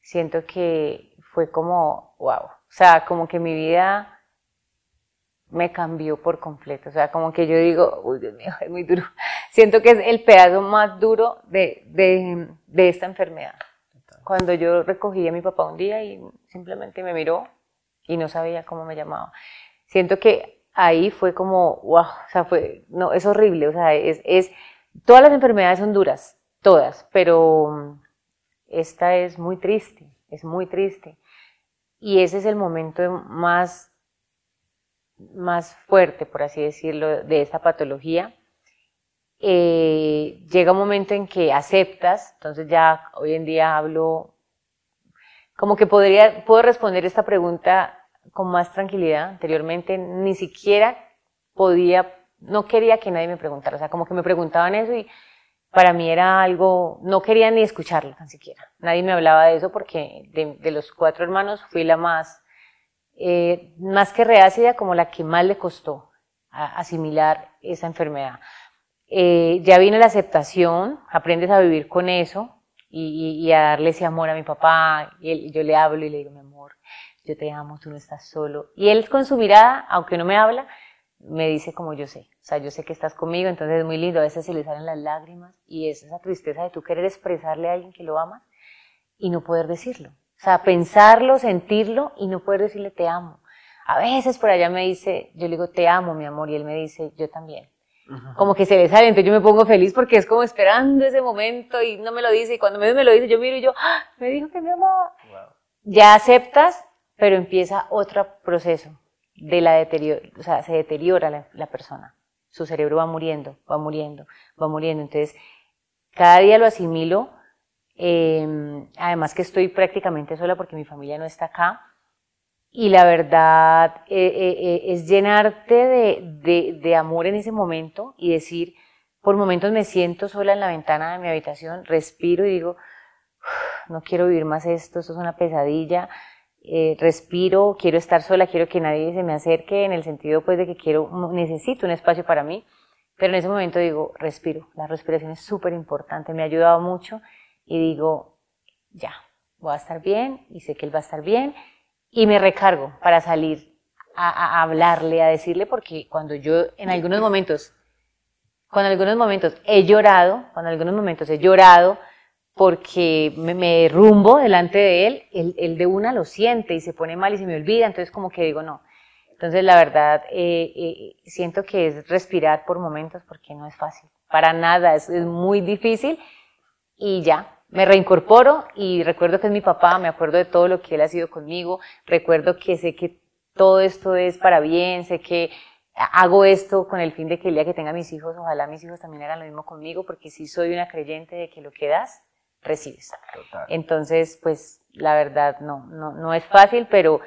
siento que fue como, wow, o sea, como que mi vida me cambió por completo. O sea, como que yo digo, uy, Dios mío, es muy duro. Siento que es el pedazo más duro de, de, de esta enfermedad. Cuando yo recogí a mi papá un día y simplemente me miró y no sabía cómo me llamaba. Siento que ahí fue como, wow, o sea, fue, no, es horrible, o sea, es, es, todas las enfermedades son duras, todas, pero esta es muy triste, es muy triste, y ese es el momento más, más fuerte, por así decirlo, de esta patología. Eh, llega un momento en que aceptas, entonces ya hoy en día hablo, como que podría, puedo responder esta pregunta con más tranquilidad. Anteriormente ni siquiera podía, no quería que nadie me preguntara, o sea, como que me preguntaban eso y para mí era algo, no quería ni escucharlo tan siquiera, nadie me hablaba de eso porque de, de los cuatro hermanos fui la más, eh, más que reácida, como la que más le costó a, asimilar esa enfermedad. Eh, ya vino la aceptación, aprendes a vivir con eso y, y, y a darle ese amor a mi papá, y, él, y yo le hablo y le digo, mi amor, yo te amo, tú no estás solo. Y él con su mirada, aunque no me habla, me dice como yo sé. O sea, yo sé que estás conmigo, entonces es muy lindo. A veces se le salen las lágrimas y es esa tristeza de tú querer expresarle a alguien que lo amas y no poder decirlo. O sea, pensarlo, sentirlo y no poder decirle te amo. A veces por allá me dice, yo le digo te amo, mi amor, y él me dice yo también. Ajá. Como que se le sale, entonces yo me pongo feliz porque es como esperando ese momento y no me lo dice. Y cuando me, me lo dice, yo miro y yo, ¡ah! Me dijo que me amaba. Wow. Ya aceptas, pero empieza otro proceso de la deterioro, o sea, se deteriora la, la persona, su cerebro va muriendo, va muriendo, va muriendo, entonces cada día lo asimilo, eh, además que estoy prácticamente sola porque mi familia no está acá, y la verdad eh, eh, es llenarte de, de, de amor en ese momento y decir, por momentos me siento sola en la ventana de mi habitación, respiro y digo, no quiero vivir más esto, esto es una pesadilla. Eh, respiro, quiero estar sola, quiero que nadie se me acerque, en el sentido pues de que quiero, necesito un espacio para mí, pero en ese momento digo, respiro, la respiración es súper importante, me ha ayudado mucho y digo, ya, voy a estar bien y sé que él va a estar bien y me recargo para salir a, a hablarle, a decirle, porque cuando yo en algunos momentos, cuando en algunos momentos he llorado, cuando en algunos momentos he llorado, porque me, me derrumbo delante de él, él, él de una lo siente y se pone mal y se me olvida, entonces como que digo no. Entonces la verdad eh, eh, siento que es respirar por momentos porque no es fácil, para nada, es, es muy difícil y ya, me reincorporo y recuerdo que es mi papá, me acuerdo de todo lo que él ha sido conmigo, recuerdo que sé que todo esto es para bien, sé que hago esto con el fin de que el día que tenga mis hijos, ojalá mis hijos también hagan lo mismo conmigo, porque sí soy una creyente de que lo que das recibes. Total. Entonces, pues la verdad no, no, no es fácil, pero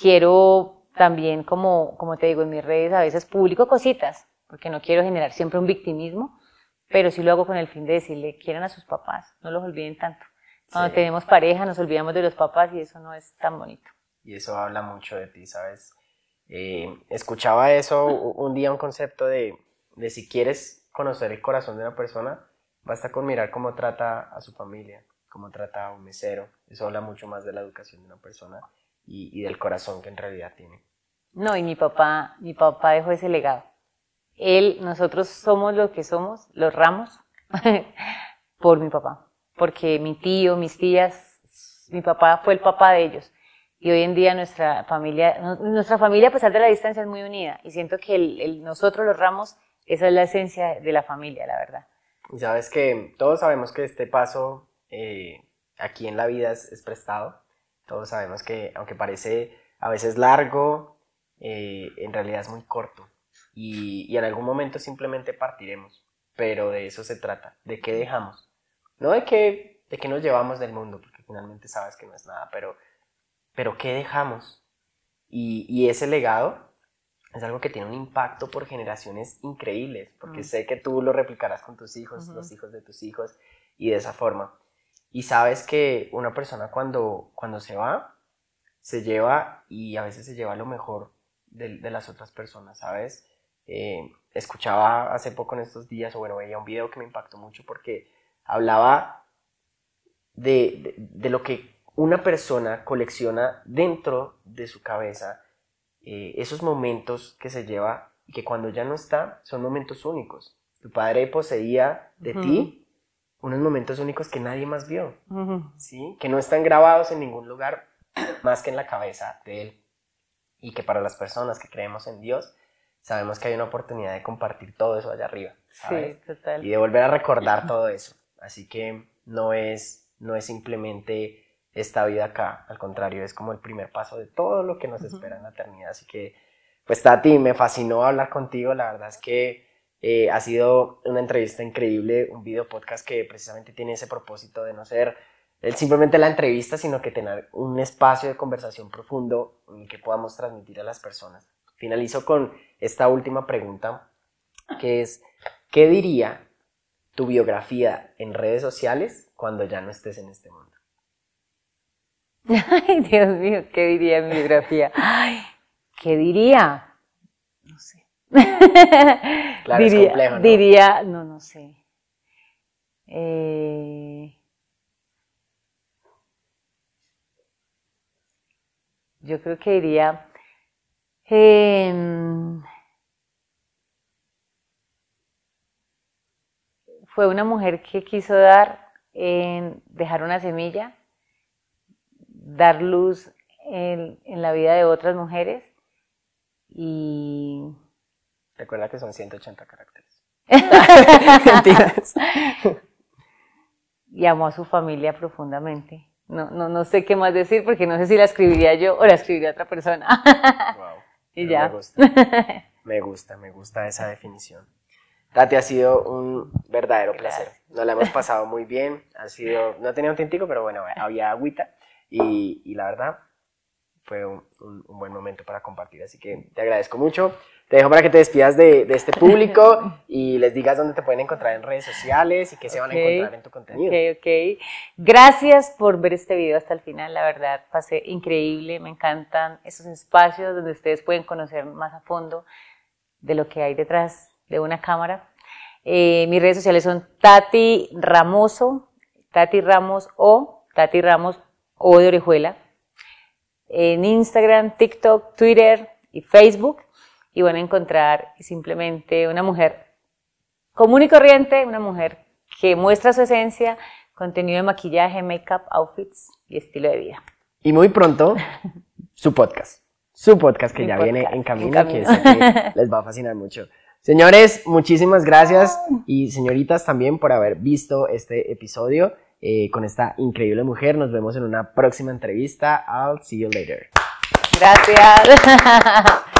quiero también, como, como te digo, en mis redes a veces publico cositas, porque no quiero generar siempre un victimismo, pero sí lo hago con el fin de decirle, quieran a sus papás, no los olviden tanto. Cuando sí, tenemos pareja nos olvidamos de los papás y eso no es tan bonito. Y eso habla mucho de ti, ¿sabes? Eh, escuchaba eso un día, un concepto de, de si quieres conocer el corazón de una persona, basta con mirar cómo trata a su familia, cómo trata a un mesero. Eso habla mucho más de la educación de una persona y, y del corazón que en realidad tiene. No, y mi papá, mi papá dejó ese legado. Él, nosotros somos lo que somos, los Ramos, por mi papá. Porque mi tío, mis tías, mi papá fue el papá de ellos. Y hoy en día nuestra familia, nuestra familia a pesar de la distancia es muy unida y siento que el, el, nosotros los Ramos, esa es la esencia de la familia, la verdad. Ya ves que todos sabemos que este paso eh, aquí en la vida es, es prestado, todos sabemos que aunque parece a veces largo, eh, en realidad es muy corto y, y en algún momento simplemente partiremos, pero de eso se trata, de qué dejamos, no de qué, de qué nos llevamos del mundo, porque finalmente sabes que no es nada, pero... pero ¿qué dejamos? Y, y ese legado es algo que tiene un impacto por generaciones increíbles, porque uh-huh. sé que tú lo replicarás con tus hijos, uh-huh. los hijos de tus hijos, y de esa forma. Y sabes que una persona cuando, cuando se va, se lleva, y a veces se lleva lo mejor de, de las otras personas, ¿sabes? Eh, escuchaba hace poco en estos días, o bueno, veía un video que me impactó mucho, porque hablaba de, de, de lo que una persona colecciona dentro de su cabeza eh, esos momentos que se lleva y que cuando ya no está son momentos únicos. Tu padre poseía de uh-huh. ti unos momentos únicos que nadie más vio, uh-huh. ¿sí? Que no están grabados en ningún lugar más que en la cabeza de él. Y que para las personas que creemos en Dios sabemos que hay una oportunidad de compartir todo eso allá arriba, ¿sabes? Sí, total. Y de volver a recordar todo eso. Así que no es, no es simplemente... esta vida acá, al contrario, es como el primer paso de todo lo que nos uh-huh. espera en la eternidad, así que, pues Tati, me fascinó hablar contigo, la verdad es que eh, ha sido una entrevista increíble, un video podcast que precisamente tiene ese propósito de no ser el, simplemente la entrevista, sino que tener un espacio de conversación profundo en el que podamos transmitir a las personas. Finalizo con esta última pregunta, que es, ¿qué diría tu biografía en redes sociales cuando ya no estés en este mundo? Ay, Dios mío, ¿qué diría en mi biografía? Ay, ¿qué diría? No sé. Claro, diría, es complejo, ¿no? Diría, no, no sé. Eh, yo creo que diría... Eh, fue una mujer que quiso dar, eh, dejar una semilla, dar luz en, en la vida de otras mujeres y... Recuerda que son ciento ochenta caracteres. Mentiras. Y amó a su familia profundamente. No, no, no sé qué más decir porque no sé si la escribiría yo o la escribiría otra persona. Wow, y ya. Me gusta. me gusta, me gusta esa definición. Tati, ha sido un verdadero Gracias. placer. Nos la hemos pasado muy bien. Ha sido, no tenía un tintico, pero bueno, había agüita. Y, y la verdad fue un, un, un buen momento para compartir, así que te agradezco mucho, te dejo para que te despidas de, de este público y les digas dónde te pueden encontrar en redes sociales y qué se okay, van a encontrar en tu contenido. Ok, ok, gracias por ver este video hasta el final, la verdad pasé increíble, me encantan esos espacios donde ustedes pueden conocer más a fondo de lo que hay detrás de una cámara. Eh, mis redes sociales son Tati Ramoso, Tati Ramos o Tati Ramos o de Orejuela, en Instagram, TikTok, Twitter y Facebook, y van a encontrar simplemente una mujer común y corriente, una mujer que muestra su esencia, contenido de maquillaje, make-up, outfits y estilo de vida. Y muy pronto, su podcast, su podcast que Mi ya podcast, viene en camino, en camino. Que, sé que les va a fascinar mucho. Señores, muchísimas gracias, y señoritas también por haber visto este episodio. Eh, con esta increíble mujer. Nos vemos en una próxima entrevista. I'll see you later. Gracias.